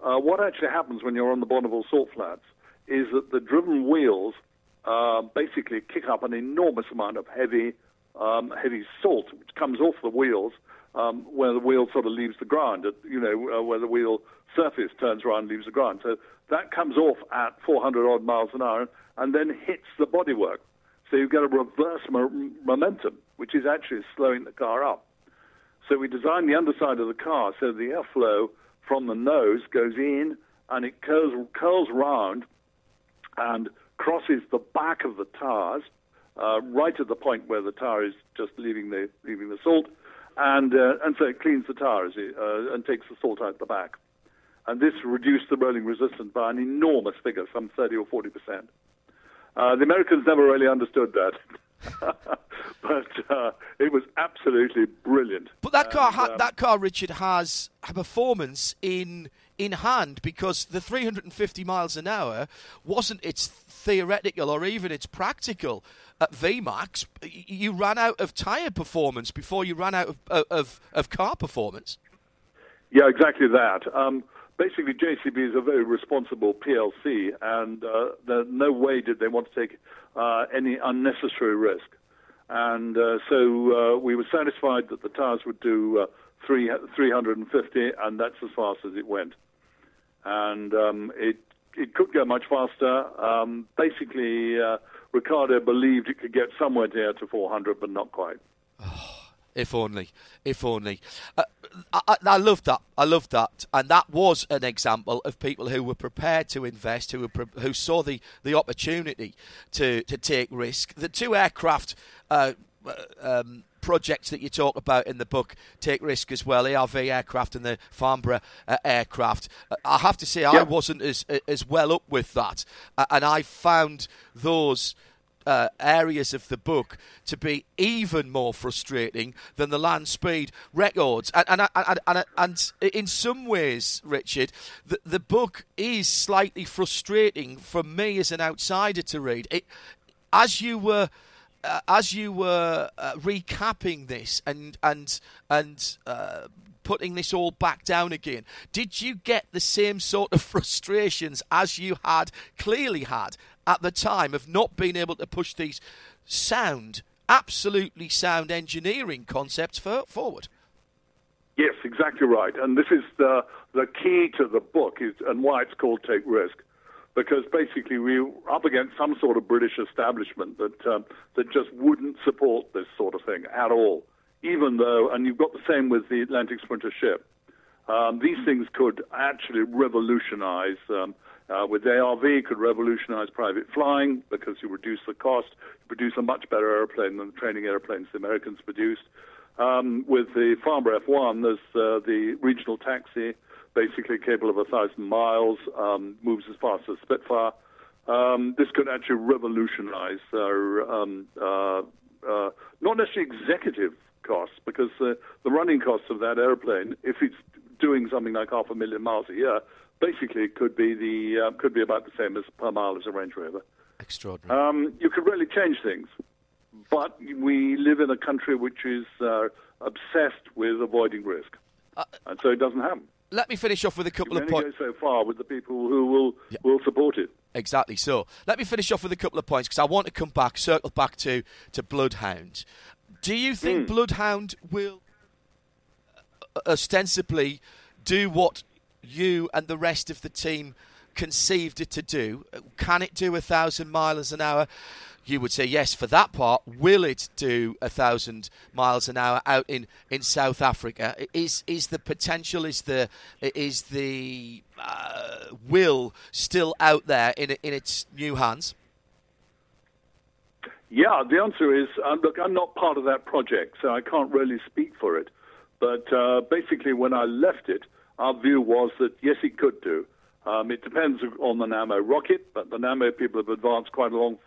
what actually happens when you're on the Bonneville salt flats is that the driven wheels basically kick up an enormous amount of heavy salt, which comes off the wheels where the wheel sort of leaves the ground, where the wheel surface turns around and leaves the ground. So that comes off at 400-odd miles an hour and then hits the bodywork. So you get a reverse momentum, which is actually slowing the car up. So we designed the underside of the car so the airflow from the nose goes in and it curls round and crosses the back of the tires, right at the point where the tire is just leaving the salt, and so it cleans the tires and takes the salt out the back. And this reduced the rolling resistance by an enormous figure, some 30 or 40%. The Americans never really understood that, but it was absolutely brilliant. But that car, Richard, has a performance in hand, because the 350 miles an hour wasn't its theoretical or even its practical at VMAX. You ran out of tyre performance before you ran out of car performance. Yeah, exactly that. Basically, JCB is a very responsible PLC, and no way did they want to take any unnecessary risk. And so we were satisfied that the tires would do 350, and that's as fast as it went. And it could go much faster. Basically, Ricardo believed it could get somewhere near to 400, but not quite. If only. I loved that. And that was an example of people who were prepared to invest, who saw the opportunity to take risk. The two aircraft projects that you talk about in the book take risk as well, ARV aircraft and the Farnborough aircraft. I have to say, I wasn't as well up with that. And I found those areas of the book to be even more frustrating than the land speed records, and in some ways, Richard, the book is slightly frustrating for me as an outsider to read. It, as you were recapping this and putting this all back down again, did you get the same sort of frustrations as you had clearly had at the time of not being able to push these absolutely sound engineering concepts forward? Yes, exactly right. And this is the key to the book, and why it's called Take Risk, because basically we were up against some sort of British establishment that just wouldn't support this sort of thing at all, even though, and you've got the same with the Atlantic Sprinter ship, these things could actually revolutionize. With ARV, you could revolutionize private flying because you reduce the cost. You produce a much better airplane than the training airplanes the Americans produced. With the Farnborough F1, there's the regional taxi, basically capable of 1,000 miles, moves as fast as Spitfire. This could actually revolutionize not necessarily executive costs, because the running costs of that airplane, if it's doing something like 500,000 miles a year, basically could be about the same as per mile as a Range Rover. Extraordinary. You could really change things, but we live in a country which is obsessed with avoiding risk, and so it doesn't happen. Let me finish off with a couple of points. You only go so far with the people who will support it. Exactly so. Let me finish off with a couple of points, because I want to circle back to Bloodhound. Do you think Bloodhound will ostensibly do what you and the rest of the team conceived it to do? Can it do 1,000 miles an hour? You would say yes for that part. Will it do 1,000 miles an hour out in South Africa? Is the potential, is the will still out there in its new hands? Yeah, the answer is, look, I'm not part of that project, so I can't really speak for it. But basically, when I left it, our view was that, yes, it could do. It depends on the Nammo rocket, but the Nammo people have advanced quite a long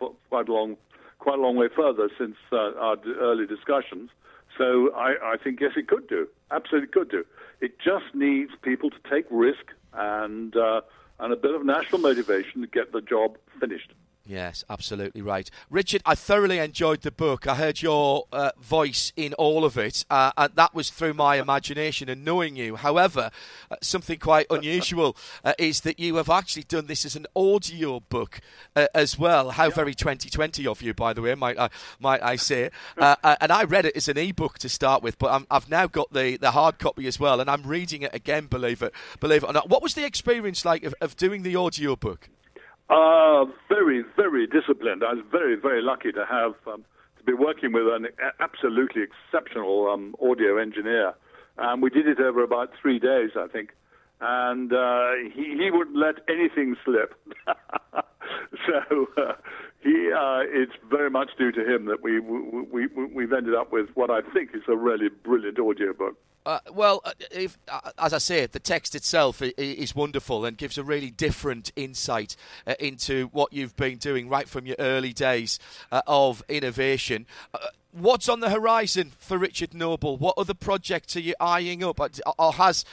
way further since our early discussions. So I think, yes, it could do. Absolutely could do. It just needs people to take risk and a bit of national motivation to get the job finished. Yes, absolutely right. Richard, I thoroughly enjoyed the book. I heard your voice in all of it, and that was through my imagination and knowing you. However, something quite unusual is that you have actually done this as an audio book as well. How very 2020 of you, by the way, might I say. And I read it as an e-book to start with, but I've now got the hard copy as well, and I'm reading it again, believe it or not. What was the experience like of doing the audio book? Very, very disciplined. I was very, very lucky to have to be working with an absolutely exceptional audio engineer. We did it over about 3 days, I think, and he wouldn't let anything slip. So it's very much due to him that we've ended up with what I think is a really brilliant audio book. As I say, the text itself is wonderful and gives a really different insight into what you've been doing right from your early days of innovation. What's on the horizon for Richard Noble? What other projects are you eyeing up? Or has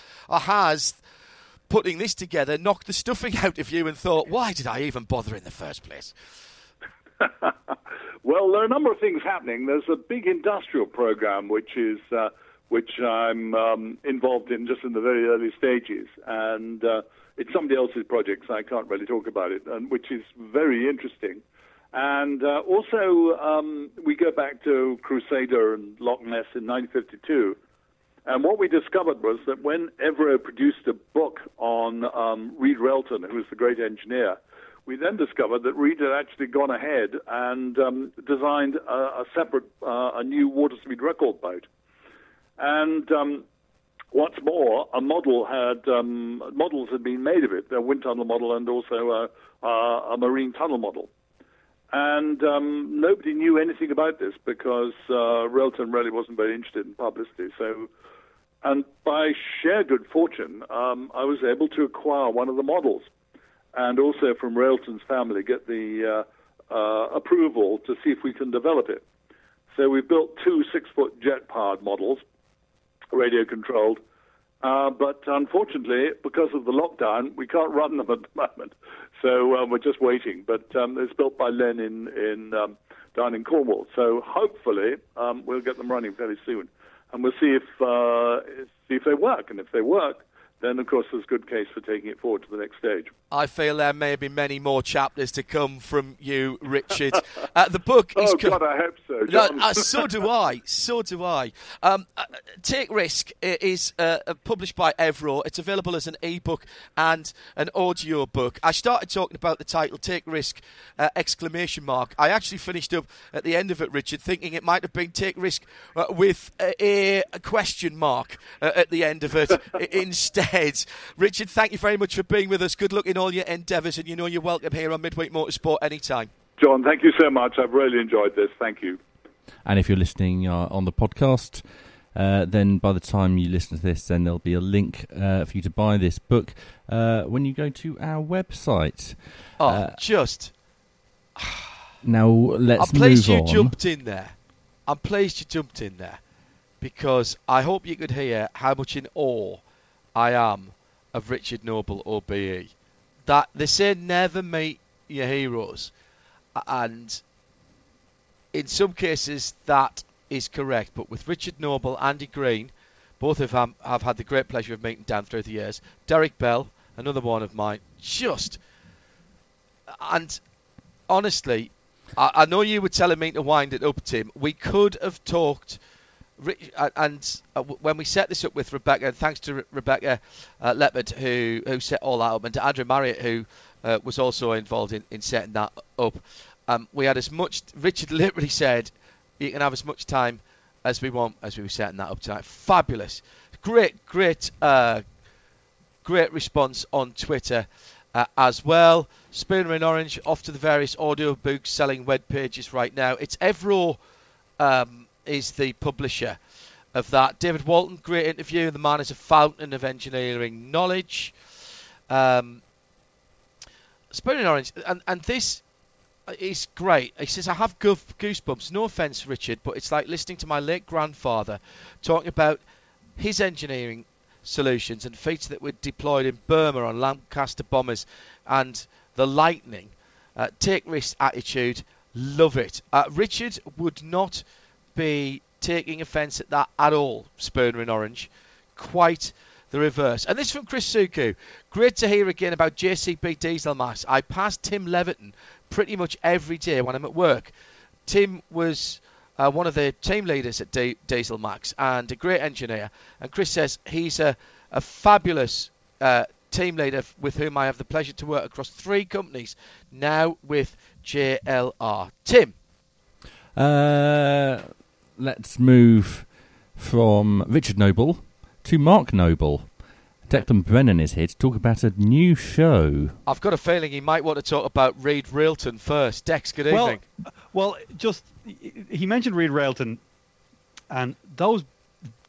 putting this together knocked the stuffing out of you and thought, why did I even bother in the first place? Well, there are a number of things happening. There's a big industrial program which I'm involved in just in the very early stages. And it's somebody else's project, so I can't really talk about it, and which is very interesting. And also, we go back to Crusader and Loch Ness in 1952. And what we discovered was that when Evero produced a book on Reed Relton, who was the great engineer, we then discovered that Reed had actually gone ahead and designed a new water-speed record boat. And what's more, models had been made of it, a wind tunnel model and also a marine tunnel model. And nobody knew anything about this because Relton really wasn't very interested in publicity. So, and by sheer good fortune, I was able to acquire one of the models and also from Relton's family get the approval to see if we can develop it. So we built 2 6-foot jet-powered models, radio-controlled. But unfortunately, because of the lockdown, we can't run them at the moment. So we're just waiting. But it's built by Len in down in Cornwall. So hopefully we'll get them running very soon. And we'll see if they work. And if they work, then, of course, there's a good case for taking it forward to the next stage. I feel there may be many more chapters to come from you, Richard. The book is... God, I hope so, John. No, so do I. Take Risk is published by Evero. It's available as an e-book and an audio book. I started talking about the title, Take Risk, ! I actually finished up at the end of it, Richard, thinking it might have been Take Risk with a question mark at the end of it instead. Richard, thank you very much for being with us. Good luck in all your endeavours, and you know you're welcome here on Midweek Motorsport anytime. John, thank you so much. I've really enjoyed this. Thank you. And if you're listening on the podcast, then by the time you listen to this, then there'll be a link for you to buy this book when you go to our website. Now, let's move on. I'm pleased you jumped in there, because I hope you could hear how much in awe I am of Richard Noble OBE. That they say never meet your heroes, and in some cases that is correct, but with Richard Noble, Andy Green, both of them have had the great pleasure of meeting down through the years, Derek Bell, another one of mine, and honestly, I know you were telling me to wind it up, Tim. We could have talked. And when we set this up with Rebecca, and thanks to Rebecca Leopard who set all that up, and to Andrew Marriott who was also involved in setting that up, we had as much. Richard literally said, "You can have as much time as we want," as we were setting that up tonight. Fabulous, great response on Twitter as well. Spooner in Orange off to the various audio books selling web pages right now. It's Evero. Is the publisher of that. David Walton, great interview. The man is a fountain of engineering knowledge. Spoon and Orange, and this is great. He says, I have goosebumps. No offence, Richard, but it's like listening to my late grandfather talking about his engineering solutions and feats that were deployed in Burma on Lancaster bombers and the Lightning. Take risk attitude. Love it. Richard would not be taking offence at that at all, Spooner and Orange. Quite the reverse. And this from Chris Suku. Great to hear again about JCB Diesel Mass. I pass Tim Leverton pretty much every day when I'm at work. Tim was one of the team leaders at Diesel Max and a great engineer. And Chris says he's a fabulous team leader with whom I have the pleasure to work across three companies now with JLR. Tim? Let's move from Richard Noble to Mark Noble. Declan Brennan is here to talk about a new show. I've got a feeling he might want to talk about Reid Railton first. Dex, good evening. Well, just he mentioned Reid Railton, and those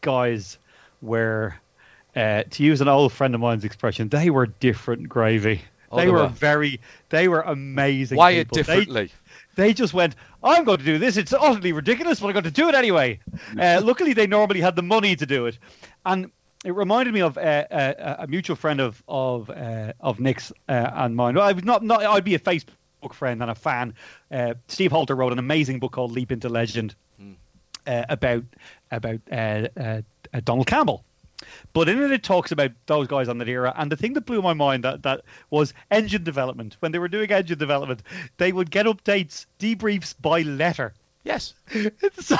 guys were, to use an old friend of mine's expression, they were different gravy. They were amazing. Wired people. Differently. They just went, I'm going to do this. It's utterly ridiculous, but I'm going to do it anyway. Luckily, they normally had the money to do it, and it reminded me of a mutual friend of Nick's and mine. I'd be a Facebook friend and a fan. Steve Halter wrote an amazing book called Leap into Legend about Donald Campbell. But in it, it talks about those guys on that era. And the thing that blew my mind that was engine development. When they were doing engine development, they would get updates, debriefs by letter. Yes. So...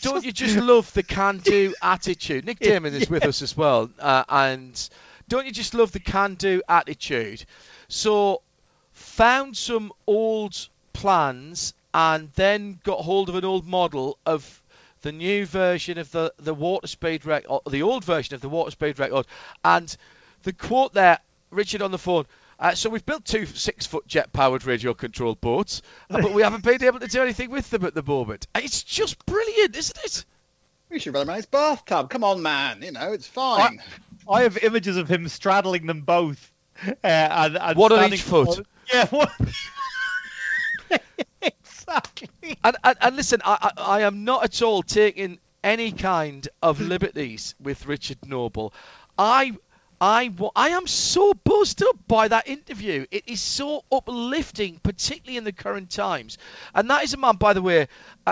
Don't you just love the can-do attitude? Nick Damon is with us as well. And don't you just love the can-do attitude? So found some old plans and then got hold of an old model of the new version of the water speed record, the old version of the water speed record. And the quote there, Richard on the phone, so we've built 2 6-foot jet-powered radio-controlled boats, but we haven't been able to do anything with them at the moment. It's just brilliant, isn't it? We should run a nice bathtub. Come on, man. You know, it's fine. I have images of him straddling them both. And one on each foot. Yeah, one... Exactly. And listen, I am not at all taking any kind of liberties with Richard Noble. I am so buzzed up by that interview. It is so uplifting, particularly in the current times. And that is a man, by the way,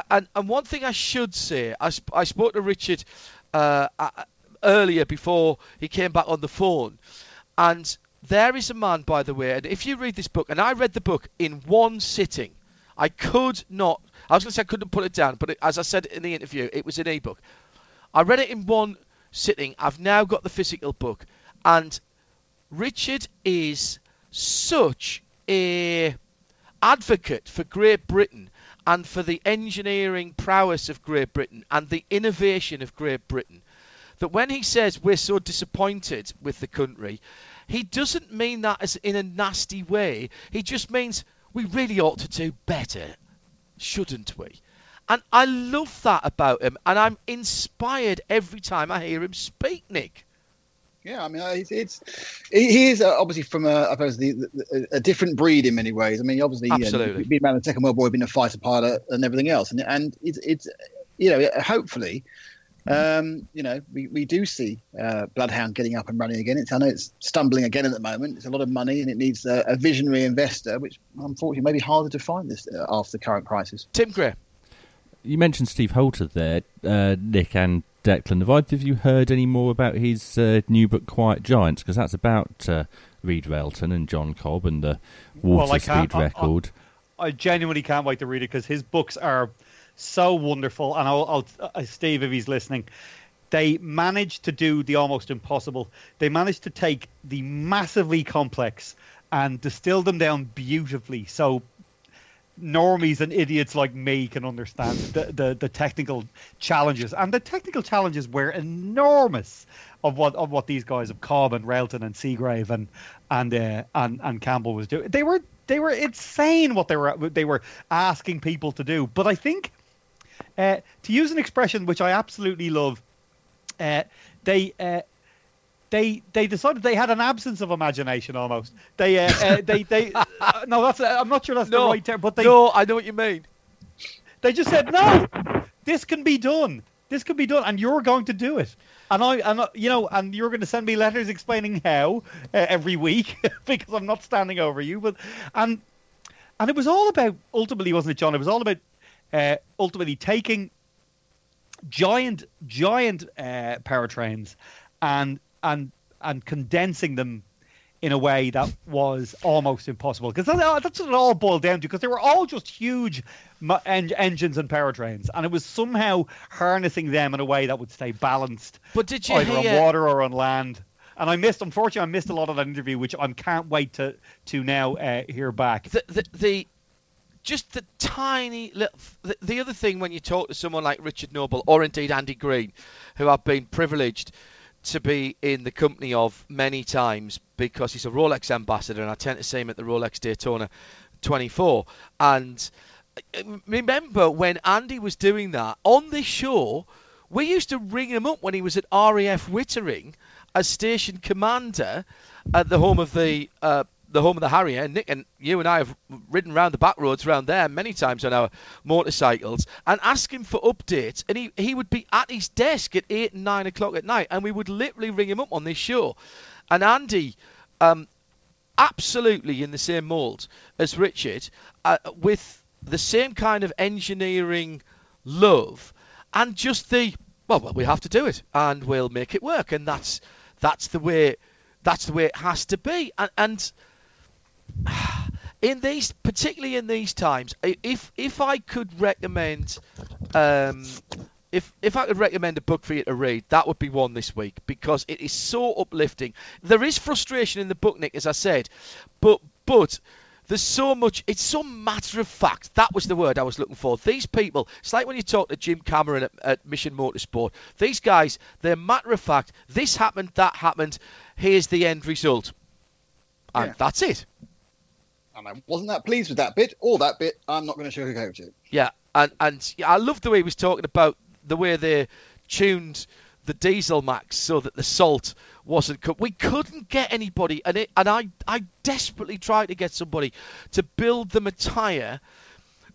and one thing I should say, I spoke to Richard earlier before he came back on the phone, and there is a man, by the way, and if you read this book, and I read the book in one sitting, I couldn't put it down, but as I said in the interview, it was an e-book. I read it in one sitting. I've now got the physical book. And Richard is such a advocate for Great Britain and for the engineering prowess of Great Britain and the innovation of Great Britain that when he says we're so disappointed with the country, he doesn't mean that as in a nasty way. He just means we really ought to do better, shouldn't we? And I love that about him, and I'm inspired every time I hear him speak, Nick. Yeah, I mean, he is obviously from a different breed in many ways. I mean, obviously, being around the Second World War, being a fighter pilot and everything else, and it's you know, hopefully, you know, we do see Bloodhound getting up and running again. I know it's stumbling again at the moment. It's a lot of money, and it needs a visionary investor, which unfortunately may be harder to find this after the current crisis. Tim Greer, you mentioned Steve Holter there, Nick and Declan, have you heard any more about his new book, Quiet Giants? Because that's about Reid Railton and John Cobb and the water speed record. I genuinely can't wait to read it because his books are so wonderful. And I'll Steve, if he's listening, they managed to do the almost impossible. They managed to take the massively complex and distill them down beautifully. So normies and idiots like me can understand the technical challenges, and the technical challenges were enormous of what these guys of Cobb and Railton and Seagrave and Campbell was doing. They were insane what they were asking people to do. But I think To use an expression which I absolutely love, they decided they had an absence of imagination almost. No, that's I'm not sure that's the right term, but no, I know what you mean. They just said, no, this can be done. This can be done, and you're going to do it. And you're going to send me letters explaining how every week because I'm not standing over you. But and it was all about ultimately, wasn't it, John? It was all about ultimately taking giant powertrains and condensing them in a way that was almost impossible, because that's what it all boiled down to, because they were all just huge engines and powertrains, and it was somehow harnessing them in a way that would stay balanced, but did you either on water or on land. And I missed a lot of that interview, which I can't wait to now hear back. The other thing when you talk to someone like Richard Noble or indeed Andy Green, who I've been privileged to be in the company of many times because he's a Rolex ambassador, and I tend to see him at the Rolex Daytona 24. And remember when Andy was doing that on this show, we used to ring him up when he was at RAF Wittering as station commander at the home of the Harrier. And Nick and you and I have ridden round the back roads round there many times on our motorcycles and ask him for updates, and he would be at his desk at 8 and 9 o'clock at night, and we would literally ring him up on this show. And Andy, absolutely in the same mould as Richard, with the same kind of engineering love and just we have to do it and we'll make it work, and that's the way it has to be. And in these times, if I could recommend a book for you to read, that would be one this week, because it is so uplifting. There is frustration in the book, Nick, as I said, but there's so much. It's so matter of fact. That was the word I was looking for. These people, it's like when you talk to Jim Cameron at Mission Motorsport. These guys, they're matter of fact. This happened, that happened. Here's the end result. And that's it. And I wasn't that pleased with that bit or that bit. I'm not going to sugarcoat it. Yeah, and I love the way he was talking about the way they tuned the Diesel Max so that the salt wasn't cooked. We couldn't get anybody, and I desperately tried to get somebody to build them a tyre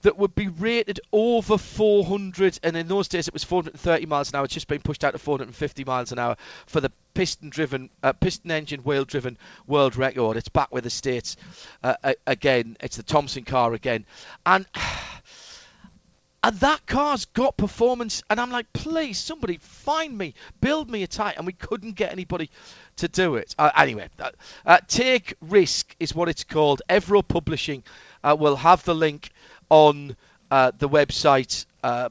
that would be rated over 400, and in those days it was 430 miles an hour. It's just been pushed out to 450 miles an hour for the piston engine wheel-driven world record. It's back with the States again. It's the Thompson car again, and that car's got performance, and I'm like, please, somebody find me, build me a tyre, and we couldn't get anybody to do it. Anyway, Take Risk is what it's called. Evro Publishing will have the link on the website by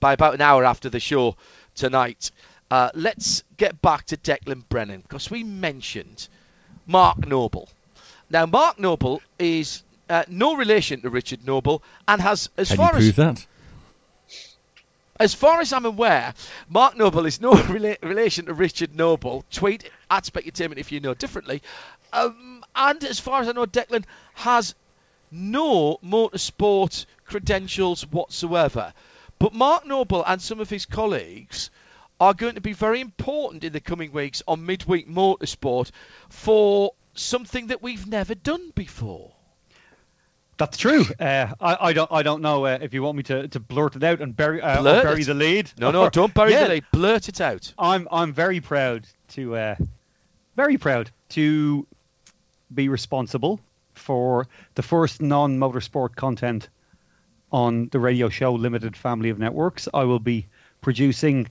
about an hour after the show tonight. Let's get back to Declan Brennan, because we mentioned Mark Noble. Now, Mark Noble is... no relation to Richard Noble, and has, as far as I'm aware, Mark Noble is no relation to Richard Noble. Tweet at Specutainment if you know differently. And as far as I know, Declan has no motorsport credentials whatsoever. But Mark Noble and some of his colleagues are going to be very important in the coming weeks on Midweek Motorsport for something that we've never done before. That's true. I don't know if you want me to blurt it out and bury the lead. No, don't bury the lead. Blurt it out. I'm very proud to be responsible for the first non-motorsport content on the radio show Limited Family of Networks. I will be producing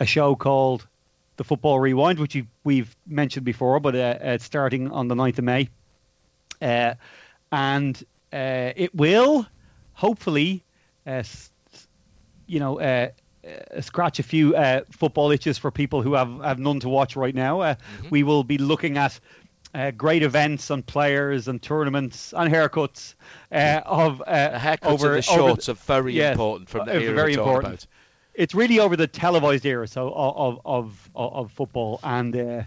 a show called The Football Rewind, which we've mentioned before, but it's starting on the 9th of May, and it will hopefully, scratch a few football itches for people who have none to watch right now. We will be looking at great events and players and tournaments and haircuts. Haircuts and the shorts are very important. About. It's really over the televised era of football, and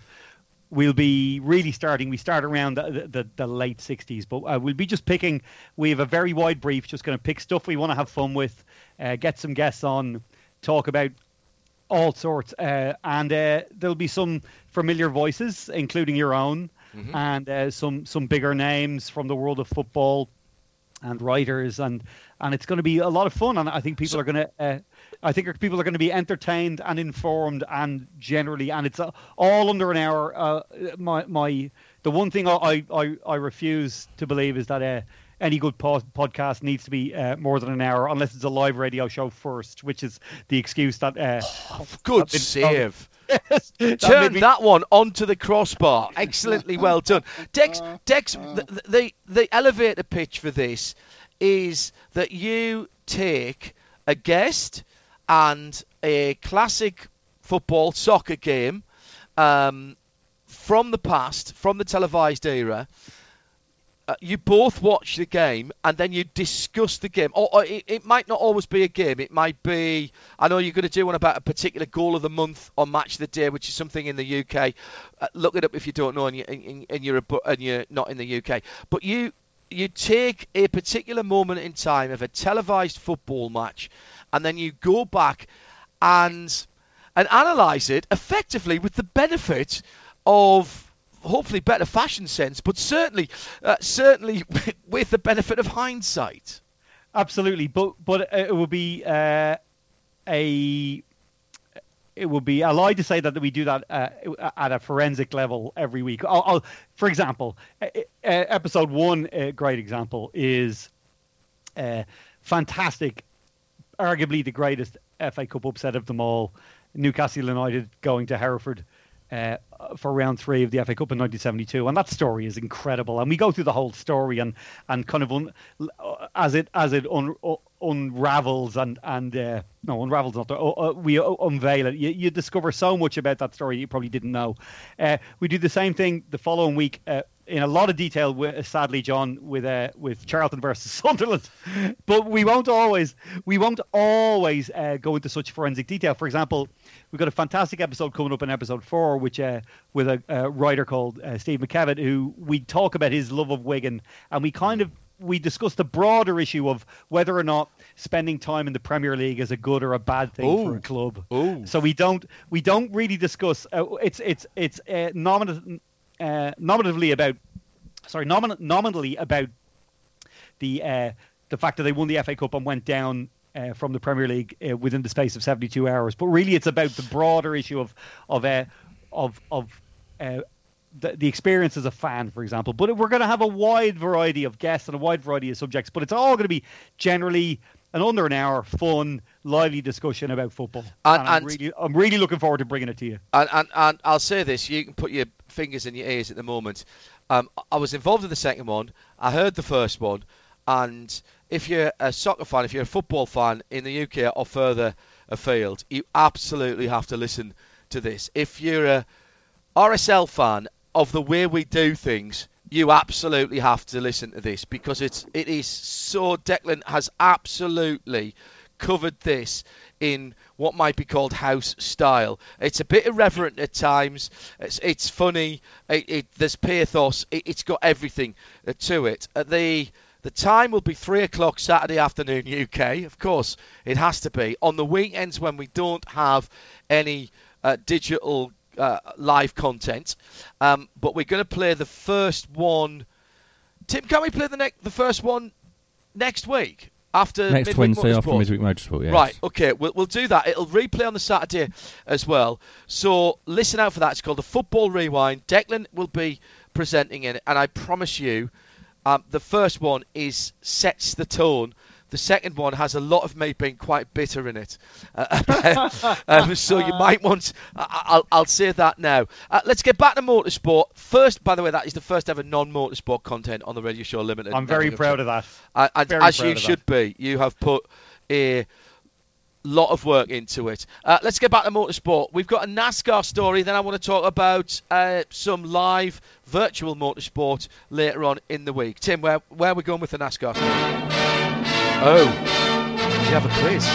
we'll be really starting. We start around the late 60s, but we'll be just picking. We have a very wide brief, just going to pick stuff we want to have fun with, get some guests on, talk about all sorts. And there'll be some familiar voices, including your own, mm-hmm. and some bigger names from the world of football and writers. And it's going to be a lot of fun. And I think people are going to... I think people are going to be entertained and informed, and generally, and it's all under an hour. The one thing I refuse to believe is that any good podcast needs to be more than an hour, unless it's a live radio show first, which is the excuse that. Good save. Turn that one onto the crossbar. Excellently well done, Dex. The elevator pitch for this is that you take a guest and a classic football soccer game from the past, from the televised era. You both watch the game and then you discuss the game. Or it might not always be a game. It might be, I know you're going to do one about a particular goal of the month or match of the day, which is something in the UK. Look it up if you don't know and you're not in the UK. But you take a particular moment in time of a televised football match, and then you go back and analyse it effectively with the benefit of hopefully better fashion sense, but certainly with the benefit of hindsight. Absolutely, but it would be It would be allied to say that we do that at a forensic level every week. For example, episode one, a great example, is fantastic, arguably the greatest FA Cup upset of them all. Newcastle United going to Hereford for round three of the FA Cup in 1972. And that story is incredible. And we go through the whole story and kind of unravels we unveil it. You discover so much about that story you probably didn't know. We do the same thing the following week in a lot of detail, sadly, John, with Charlton versus Sunderland. But we won't always go into such forensic detail. For example, we've got a fantastic episode coming up in episode 4, which with a writer called Steve McKevitt, who we talk about his love of Wigan, and we discuss the broader issue of whether or not spending time in the Premier League is a good or a bad thing for a club. Ooh. So we don't really discuss. It's nominally about the fact that they won the FA Cup and went down from the Premier League within the space of 72 hours. But really, it's about the broader issue of the experience as a fan, for example. But we're going to have a wide variety of guests and a wide variety of subjects, but it's all going to be generally an under an hour, fun, lively discussion about football. And I'm really looking forward to bringing it to you. And I'll say this, you can put your fingers in your ears at the moment. I was involved in the second one. I heard the first one. And if you're a soccer fan, if you're a football fan in the UK or further afield, you absolutely have to listen to this. If you're a RSL fan, of the way we do things, you absolutely have to listen to this, because it is so... Declan has absolutely covered this in what might be called house style. It's a bit irreverent at times. It's funny. There's pathos. It's got everything to it. The time will be 3:00 Saturday afternoon UK. Of course, it has to be. On the weekends when we don't have any digital live content, but we're going to play the first one. Tim, can we play the first one next week after next Wednesday after Midweek Motorsport? Yes. Right. Okay. We'll do that. It'll replay on the Saturday as well. So listen out for that. It's called the Football Rewind. Declan will be presenting it, and I promise you, the first one sets the tone. The second one has a lot of me being quite bitter in it. So you might want... I'll say that now. Let's get back to motorsport. First, by the way, that is the first ever non-motorsport content on the Radio Show Limited. I'm very proud of that. And as you should be, you have put a lot of work into it. Let's get back to motorsport. We've got a NASCAR story. Then I want to talk about some live virtual motorsport later on in the week. Tim, where are we going with the NASCAR story? Oh, we have a quiz.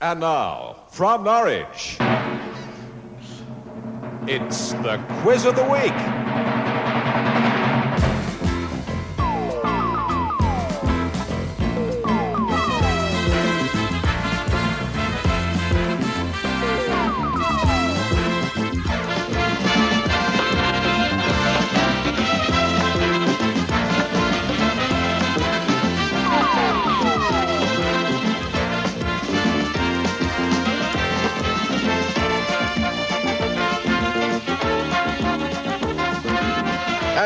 And now, from Norwich. It's the Quiz of the Week.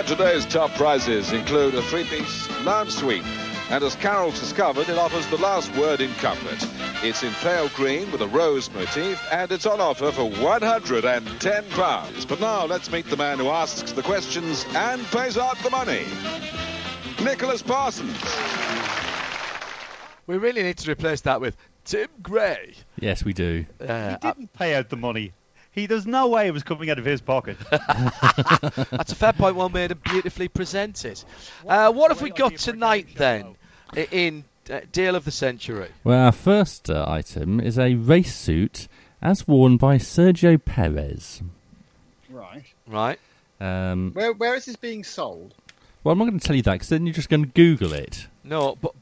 Today's top prizes include a three-piece lounge suite, and as Carol's discovered, it offers the last word in comfort. It's in pale green with a rose motif, and it's on offer for £110. But now let's meet the man who asks the questions and pays out the money, Nicholas Parsons. We really need to replace that with Tim Gray. Yes, we do. He didn't pay out the money. There's no way it was coming out of his pocket. That's a fair point, well made and beautifully presented. What have we got tonight, then, in Deal of the Century? Well, our first item is a race suit as worn by Sergio Perez. Right. Where is this being sold? Well, I'm not going to tell you that, because then you're just going to Google it. No, but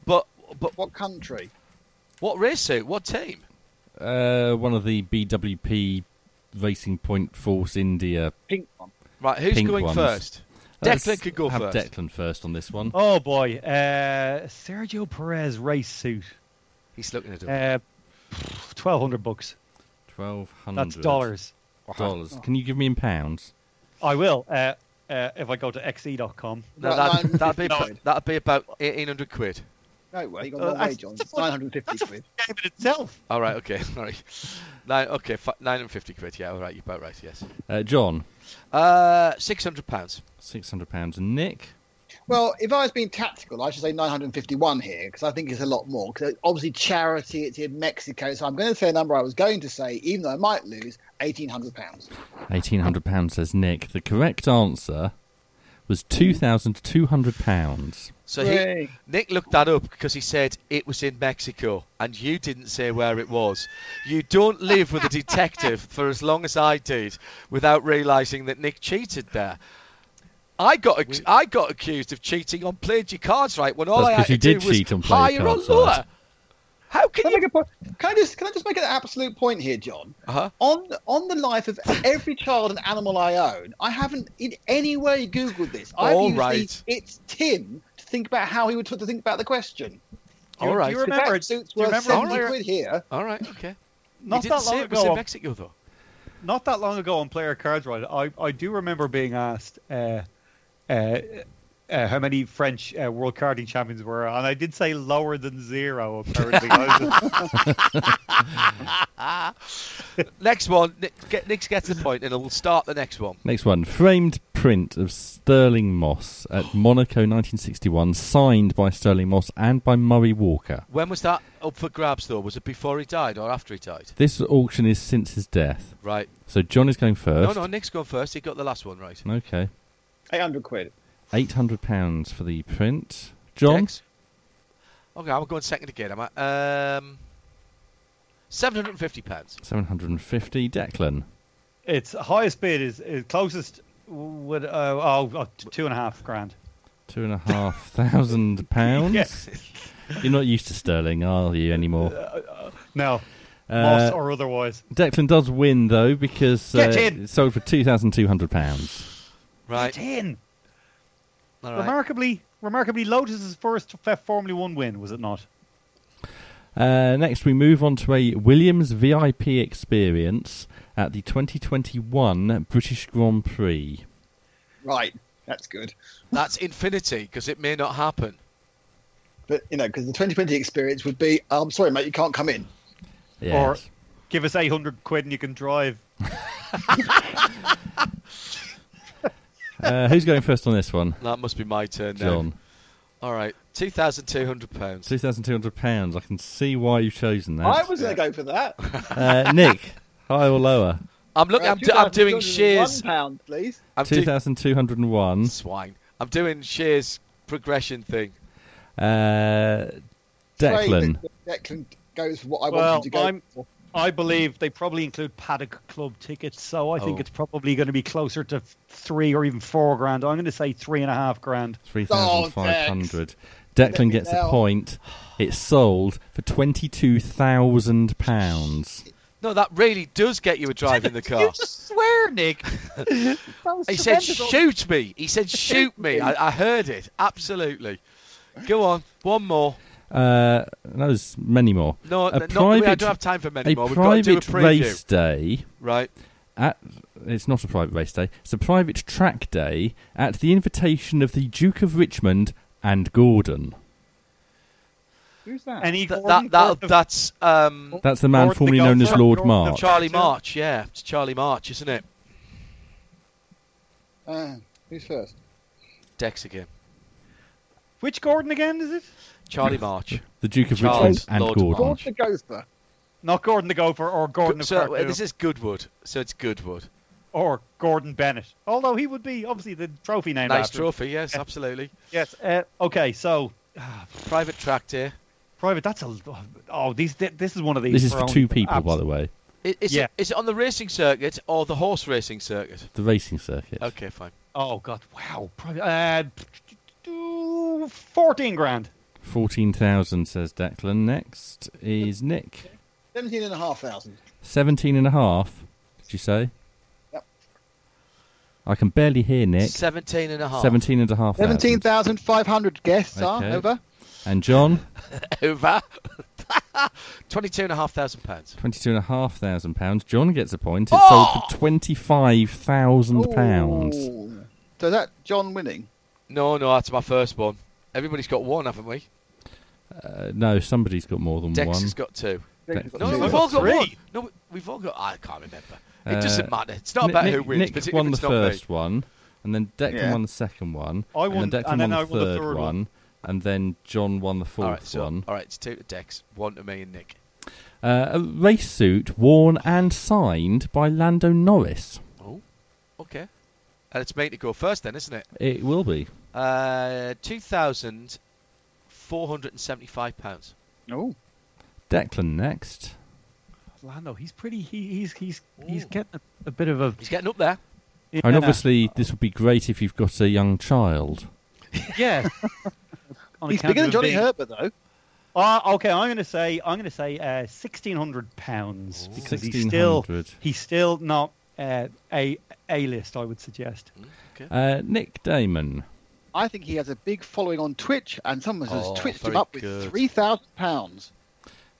what country? What race suit? What team? One of the BWP... Racing Point Force India. Pink one. Right, who's going first? Declan could go first. Have Declan first on this one. Oh, boy. Sergio Perez race suit. He's looking at it. $1,200. $1,200. That's dollars. Dollars. Can you give me in pounds? I will. If I go to xe.com. No, that'd be about 1,800 quid. No way, you got no way, John. It's 950 quid. That's a game in itself. All right, okay, sorry. Okay, 950 quid, yeah, all right, you're about right, yes. John? £600. £600. Nick? Well, if I was being tactical, I should say 951 here, because I think it's a lot more. Because obviously charity, it's in Mexico, so I'm going to say a number I was going to say, even though I might lose, £1,800. £1,800, says Nick. The correct answer... was £2,200. So Nick looked that up because he said it was in Mexico, and you didn't say where it was. You don't live with a detective for as long as I did without realising that Nick cheated there. I got accused of cheating on Played Your Cards Right when all I had to do was higher or lower. How can you... Can I just make an absolute point here, John? Uh-huh. On the life of every child and animal I own, I haven't in any way Googled this. It's Tim to think about how he would think about the question. All right. Do you remember? Quid here. All right, okay. Not that long ago in Mexico, though. Not that long ago on Player Cards Right, I do remember being asked... how many French World Karting Champions were, and I did say lower than zero, apparently. Next one. Nick gets the point, and we'll start the next one. Next one. Framed print of Sterling Moss at Monaco 1961, signed by Sterling Moss and by Murray Walker. When was that up for grabs, though? Was it before he died or after he died? This auction is since his death. Right. So John is going first. No, Nick's going first. He got the last one right. Okay. 800 quid. £800 for the print. John? Dex? Okay, I'm going second again. Am I? £750. £750. Declan? Its highest bid is closest with £2,500. £2,500? Yes. You're not used to sterling, are you, anymore? No. Lost or otherwise. Declan does win, though, because it sold for £2,200. Right. Get in! Right. Remarkably, Lotus's first Formula 1 win, was it not? Next, we move on to a Williams VIP experience at the 2021 British Grand Prix. Right, that's good. That's infinity, because it may not happen. But, because the 2020 experience would be, I'm sorry, mate, you can't come in. Yes. Or give us 800 quid and you can drive. Who's going first on this one? That must be my turn now. John. All right, £2,200. £2,200. I can see why you've chosen that. I was going to go for that. Nick, higher or lower? I'm looking. I'm doing Shear's. £1, please. 2,201. Swine. I'm doing Shear's progression thing. Declan. Declan goes for what I want him to go for. I believe they probably include Paddock Club tickets, so I think it's probably going to be closer to 3 or even 4 grand. I'm going to say 3.5 grand. 3,500. Declan gets a point. It's sold for £22,000. No, that really does get you a drive in the car. You just swear, Nick. He said, shoot me. He said, shoot me. I heard it. Absolutely. Go on. One more. No, there's many more. No, I don't have time for many more. We've got to do a preview. Race day. Right. It's not a private race day. It's a private track day at the invitation of the Duke of Richmond and Gordon. Who's that? That's the man formerly known as Lord March. Charlie March, yeah. It's Charlie March, isn't it? Who's first? Dex again. Which Gordon again is it? Charlie March. The Duke of Richmond and Lord Gordon. Gordon the Gopher. Not Gordon the Gopher or Gordon the Gopher. This is Goodwood, so it's Goodwood. Or Gordon Bennett. Although he would be, obviously, the trophy named after. Nice trophy, yes, absolutely. Yes, okay, so... private track here. Private, that's a... Oh, this is one of these... This is for two people, by the way. Is it on the racing circuit or the horse racing circuit? The racing circuit. Okay, fine. Oh, God, wow. Private, 14 grand. 14,000, says Declan. Next is Nick. 17,500. 17,500, did you say? Yep. I can barely hear Nick. 17,500. 17,500. 17,500, guess, okay. Over. And John? Over. £22,500. £22,500. John gets a point. It's sold for £25,000. So is that John winning? No, that's my first one. Everybody's got one, haven't we? No, somebody's got more than one. Dex has got two. No, we've all got one. No, we've all got... I can't remember. It doesn't matter. It's not about who wins. Nick won the first one, and then Declan won the second one, and then Declan won the third one, and then John won the fourth one. All right, it's two to Dex, one to me and Nick. A race suit worn and signed by Lando Norris. Oh, okay. And it's made to go first then, isn't it? It will be. £2,475. Oh. Declan next. Lando, he's pretty. He's getting a bit of a. He's getting up there. Yeah. And obviously, this would be great if you've got a young child. Yeah. He's bigger than Johnny Herbert, though. Okay, I'm going to say £1,600 because he's still not A-list. I would suggest. Okay. Nick Damon. I think he has a big following on Twitch, and someone has twitched him up with £3,000.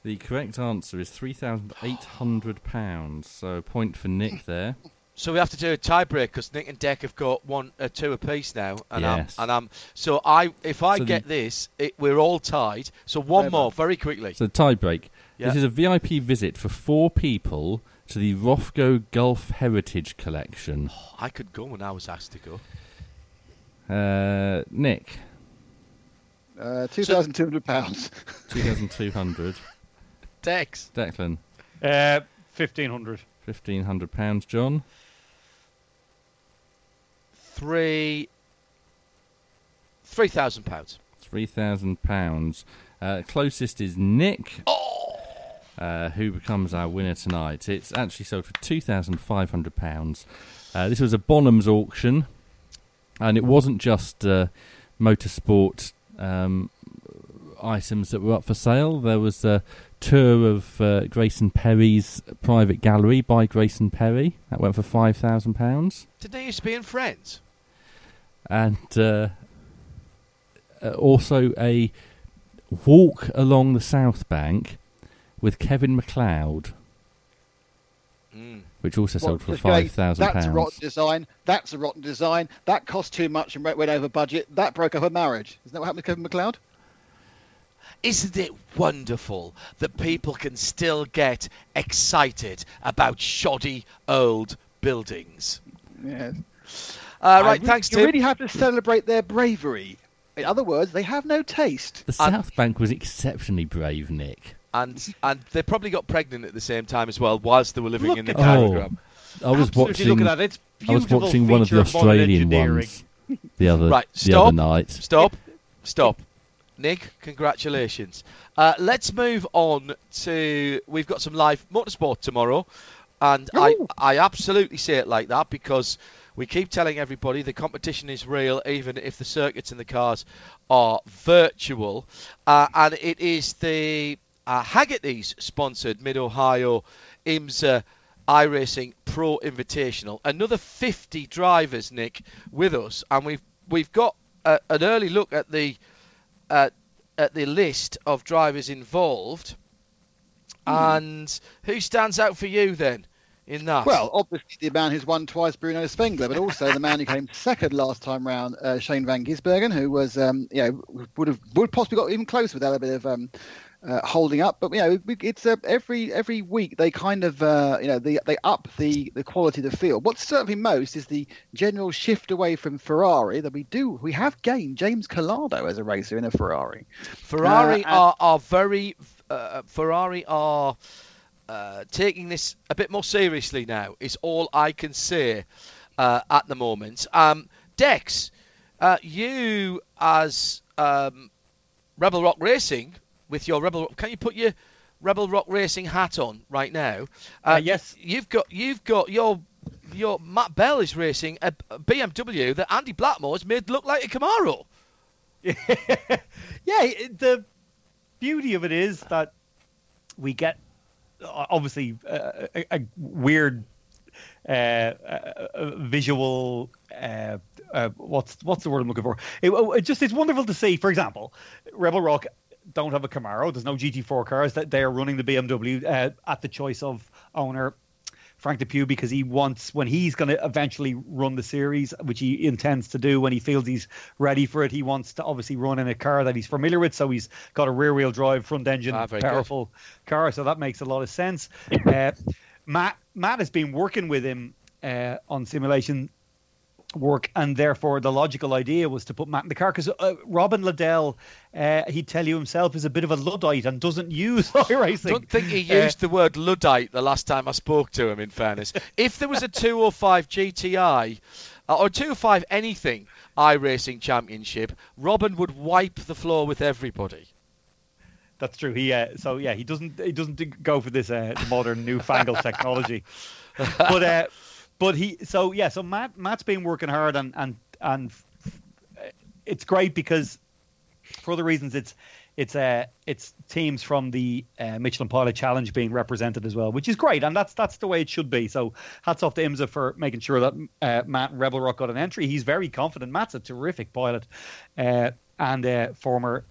The correct answer is £3,800, so a point for Nick there. So we have to do a tie-break because Nick and Deck have got two apiece now. And yes. We're all tied. So one more, very quickly. So tie-break. Yeah. This is a VIP visit for 4 people to the Rothko Gulf Heritage Collection. Oh, I could go when I was asked to go. Nick? £2,200. £2,200. Dex. Declan. £1,500. £1,500. John. 3,000 pounds. £3,000. Closest is Nick. Who becomes our winner tonight? It's actually sold for £2,500. This was a Bonhams auction, and it wasn't just motorsport items that were up for sale. There was a tour of Grayson Perry's private gallery by Grayson Perry. That went for £5,000. Did they used to be in Friends? And also a walk along the South Bank with Kevin MacLeod, which also sold for £5,000. That's a rotten design. That cost too much and went over budget. That broke up a marriage. Isn't that what happened to Kevin MacLeod? Isn't it wonderful that people can still get excited about shoddy old buildings? Yes. Right, thanks, Tim. You really have to celebrate their bravery. In other words, they have no taste. The South Bank was exceptionally brave, Nick. And they probably got pregnant at the same time as well whilst they were living in the caravan. I was watching one of the Australian ones the other night. Stop. Nig, congratulations. Let's move on to... We've got some live motorsport tomorrow. And I absolutely say it like that because we keep telling everybody the competition is real, even if the circuits and the cars are virtual. And it is the Haggerty's-sponsored Mid-Ohio IMSA iRacing Pro Invitational. Another 50 drivers, Nick, with us. And we've got an early look at the list of drivers involved. And who stands out for you then in that? Well, obviously the man who's won twice, Bruno Spengler, but also the man who came second last time round, Shane van Gisbergen, who was, you know, would possibly got even closer without a bit of holding up. But you know, it's every week they kind of you know, they up the quality of the field. What's certainly most is the general shift away from Ferrari that we have gained James Collado as a racer in a Ferrari. Ferrari are taking this a bit more seriously now, is all I can say at the moment. Dex, you as Rebel Rock Racing, with your Rebel Rock, can you put your Rebel Rock Racing hat on right now? Yes. You've got your Matt Bell is racing a BMW that Andy Blackmore's made look like a Camaro. Yeah, the beauty of it is that we get obviously a weird visual what's the word I'm looking for, it just, it's wonderful to see. For example, Rebel Rock don't have a Camaro, there's no GT4 cars, that they are running the BMW at the choice of owner Frank Depew, because he wants, when he's going to eventually run the series, which he intends to do when he feels he's ready for it, he wants to obviously run in a car that he's familiar with. So he's got a rear-wheel drive, front-engine, powerful car. So that makes a lot of sense. Matt has been working with him on simulation work, and therefore the logical idea was to put Matt in the car, because Robin Liddell, he'd tell you himself, is a bit of a Luddite and doesn't use iRacing. I don't think he used the word Luddite the last time I spoke to him, in fairness. If there was a 205 GTI or 205 anything iRacing championship, Robin would wipe the floor with everybody. That's true. He he doesn't go for this modern newfangled technology. But So Matt's been working hard, and it's great because for other reasons it's teams from the Michelin Pilot Challenge being represented as well, which is great, and that's the way it should be. So hats off to IMSA for making sure that Matt and Rebel Rock got an entry. He's very confident. Matt's a terrific pilot and a former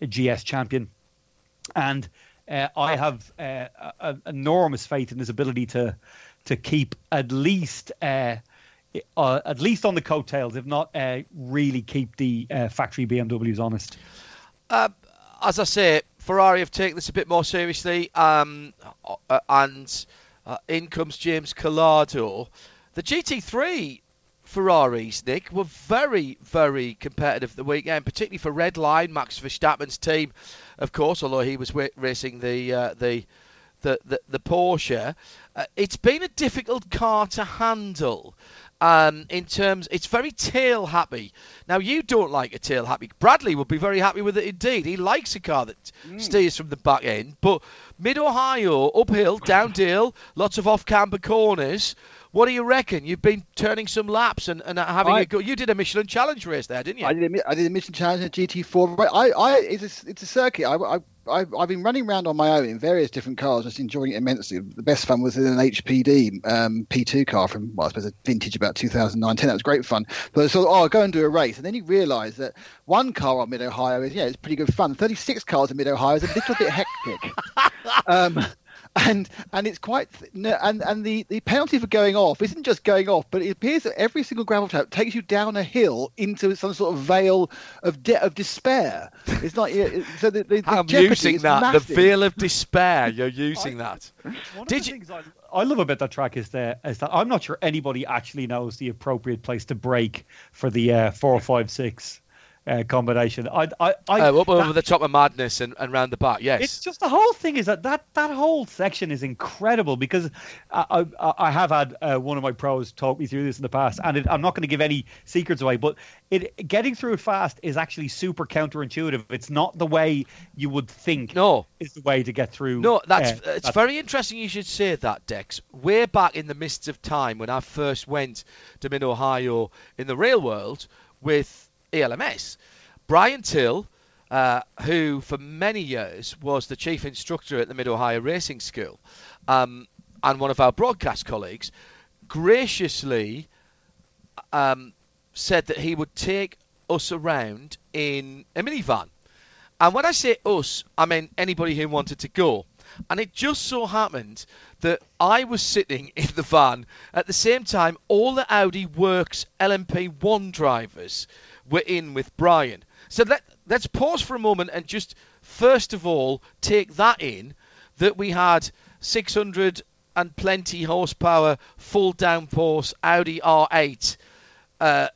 GS champion, and I have enormous faith in his ability to keep at least on the coattails, if not really keep the factory BMWs honest. As I say, Ferrari have taken this a bit more seriously, and in comes James Collado. The GT3 Ferraris, Nick, were very, very competitive the weekend, particularly for Red Line, Max Verstappen's team, of course, although he was racing the Porsche. It's been a difficult car to handle in terms, it's very tail happy. Now, you don't like a tail happy. Bradley would be very happy with it indeed. He likes a car that steers from the back end. But Mid-Ohio, uphill, down dale, lots of off-camber corners. What do you reckon? You've been turning some laps and having a go. You did a Michelin Challenge race there, didn't you? I did a Michelin Challenge at GT4. It's a circuit. I've been running around on my own in various different cars, just enjoying it immensely. The best fun was in an HPD P2 car from, well, I suppose, a vintage about 2019. That was great fun. But I thought, I'll go and do a race. And then you realise that one car on Mid-Ohio is, it's pretty good fun. 36 cars in Mid-Ohio is a little bit hectic. And it's quite the penalty for going off isn't just going off, but it appears that every single gravel trap takes you down a hill into some sort of veil of despair. It's like so the I'm using that massive. The veil of despair. You're using that. One of the things I love about that track is that I'm not sure anybody actually knows the appropriate place to brake for the 456. combination. Over the top of Madness and round the back, yes. It's just the whole thing is that whole section is incredible, because I have had one of my pros talk me through this in the past, and I'm not going to give any secrets away, but getting through it fast is actually super counterintuitive. It's not the way you would think. No, is the way to get through. No, that's very interesting you should say that, Dex. Way back in the mists of time when I first went to Mid-Ohio in the rail world with ELMS, Brian Till, who for many years was the chief instructor at the Mid-Ohio Racing School, and one of our broadcast colleagues, graciously said that he would take us around in a minivan. And when I say us, I mean anybody who wanted to go. And it just so happened that I was sitting in the van at the same time all the Audi Works LMP1 drivers were in with Brian. So let's pause for a moment and just, first of all, take that in, that we had 600 and plenty horsepower, full downforce Audi R8, not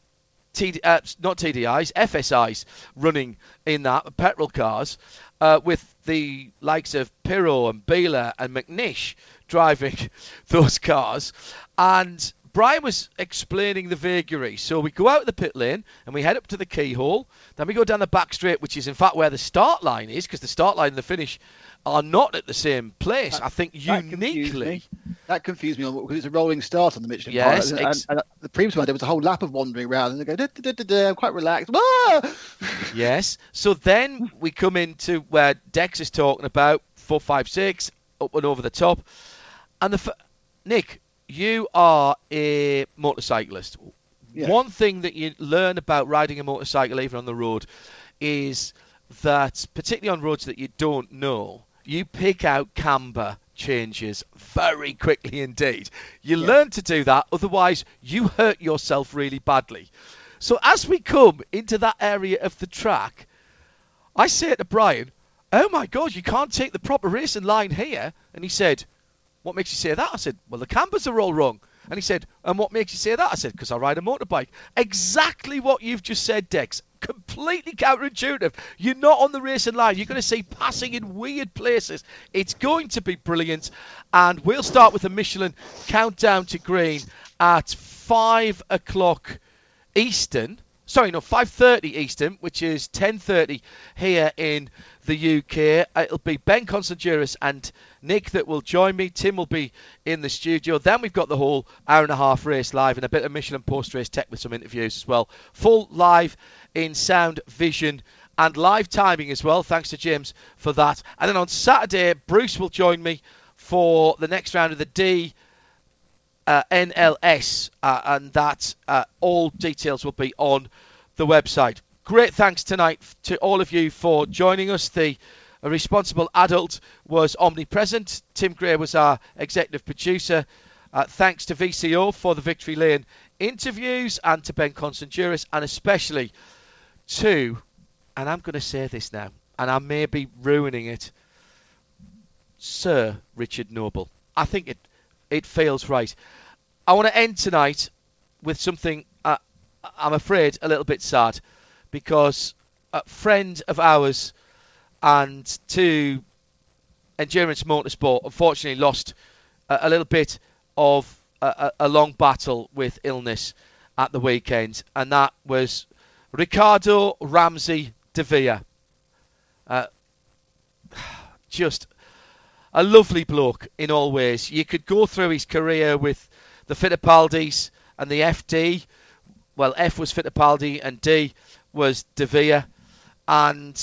TDIs, FSIs running in that, petrol cars, with the likes of Pirro and Beeler and McNish driving those cars. And Brian was explaining the vagary. So we go out the pit lane and we head up to the keyhole. Then we go down the back straight, which is in fact where the start line is, because the start line and the finish are not at the same place. I think uniquely. That confused me because it's a rolling start on the Michelin part. And the previous one, there was a whole lap of wandering around and they go, I'm quite relaxed. Ah! Yes. So then we come into where Dex is talking about 4, 5, 6, up and over the top. And Nick, you are a motorcyclist. Yeah. One thing that you learn about riding a motorcycle, even on the road, is that, particularly on roads that you don't know, you pick out camber changes very quickly indeed. You learn to do that, otherwise you hurt yourself really badly. So as we come into that area of the track, I say to Brian, oh my God, you can't take the proper racing line here. And he said, what makes you say that? I said, well, the cambers are all wrong. And he said, and what makes you say that? I said, because I ride a motorbike. Exactly what you've just said, Dex. Completely counterintuitive. You're not on the racing line. You're going to see passing in weird places. It's going to be brilliant. And we'll start with the Michelin countdown to green at 5 o'clock Eastern. 5:30 Eastern, which is 10:30 here in the UK. It'll be Ben Constantiouris and Nick that will join me. Tim will be in the studio. Then we've got the whole hour and a half race live and a bit of Michelin post-race tech with some interviews as well. Full live in sound, vision and live timing as well. Thanks to James for that. And then on Saturday, Bruce will join me for the next round of the D. NLS, and that all details will be on the website. Great thanks tonight to all of you for joining us. The responsible adult was omnipresent. Tim Gray was our executive producer. Thanks to VCO for the Victory Lane interviews, and to Ben Constantiouris, and especially to, and I'm going to say this now, and I may be ruining it, Sir Richard Noble. I think it feels right. I want to end tonight with something I'm afraid a little bit sad, because a friend of ours and to Endurance Motorsport unfortunately lost a little bit of a long battle with illness at the weekend, and that was Ricardo Ramsey de Villa. Just a lovely bloke in all ways. You could go through his career with the Fittipaldis and the FD. Well, F was Fittipaldi and D was De Villa. And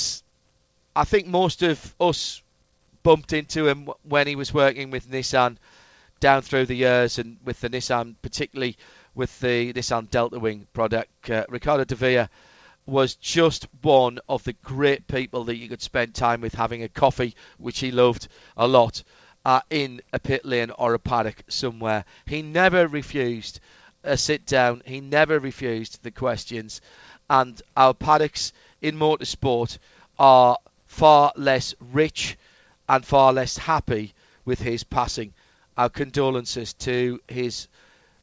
I think most of us bumped into him when he was working with Nissan down through the years, and with the Nissan, particularly with the Nissan Delta Wing product. Ricardo De Villa was just one of the great people that you could spend time with, having a coffee, which he loved a lot, in a pit lane or a paddock somewhere. He never refused a sit down. He never refused the questions. And our paddocks in motorsport are far less rich and far less happy with his passing. Our condolences to his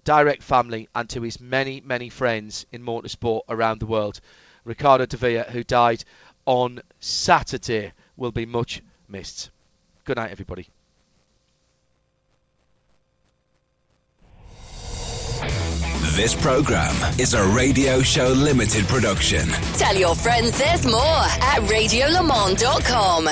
direct family and to his many, many friends in motorsport around the world. Ricardo de Villa, who died on Saturday, will be much missed. Good night, everybody. This programme is a Radio Show Limited production. Tell your friends there's more at RadioLeMans.com.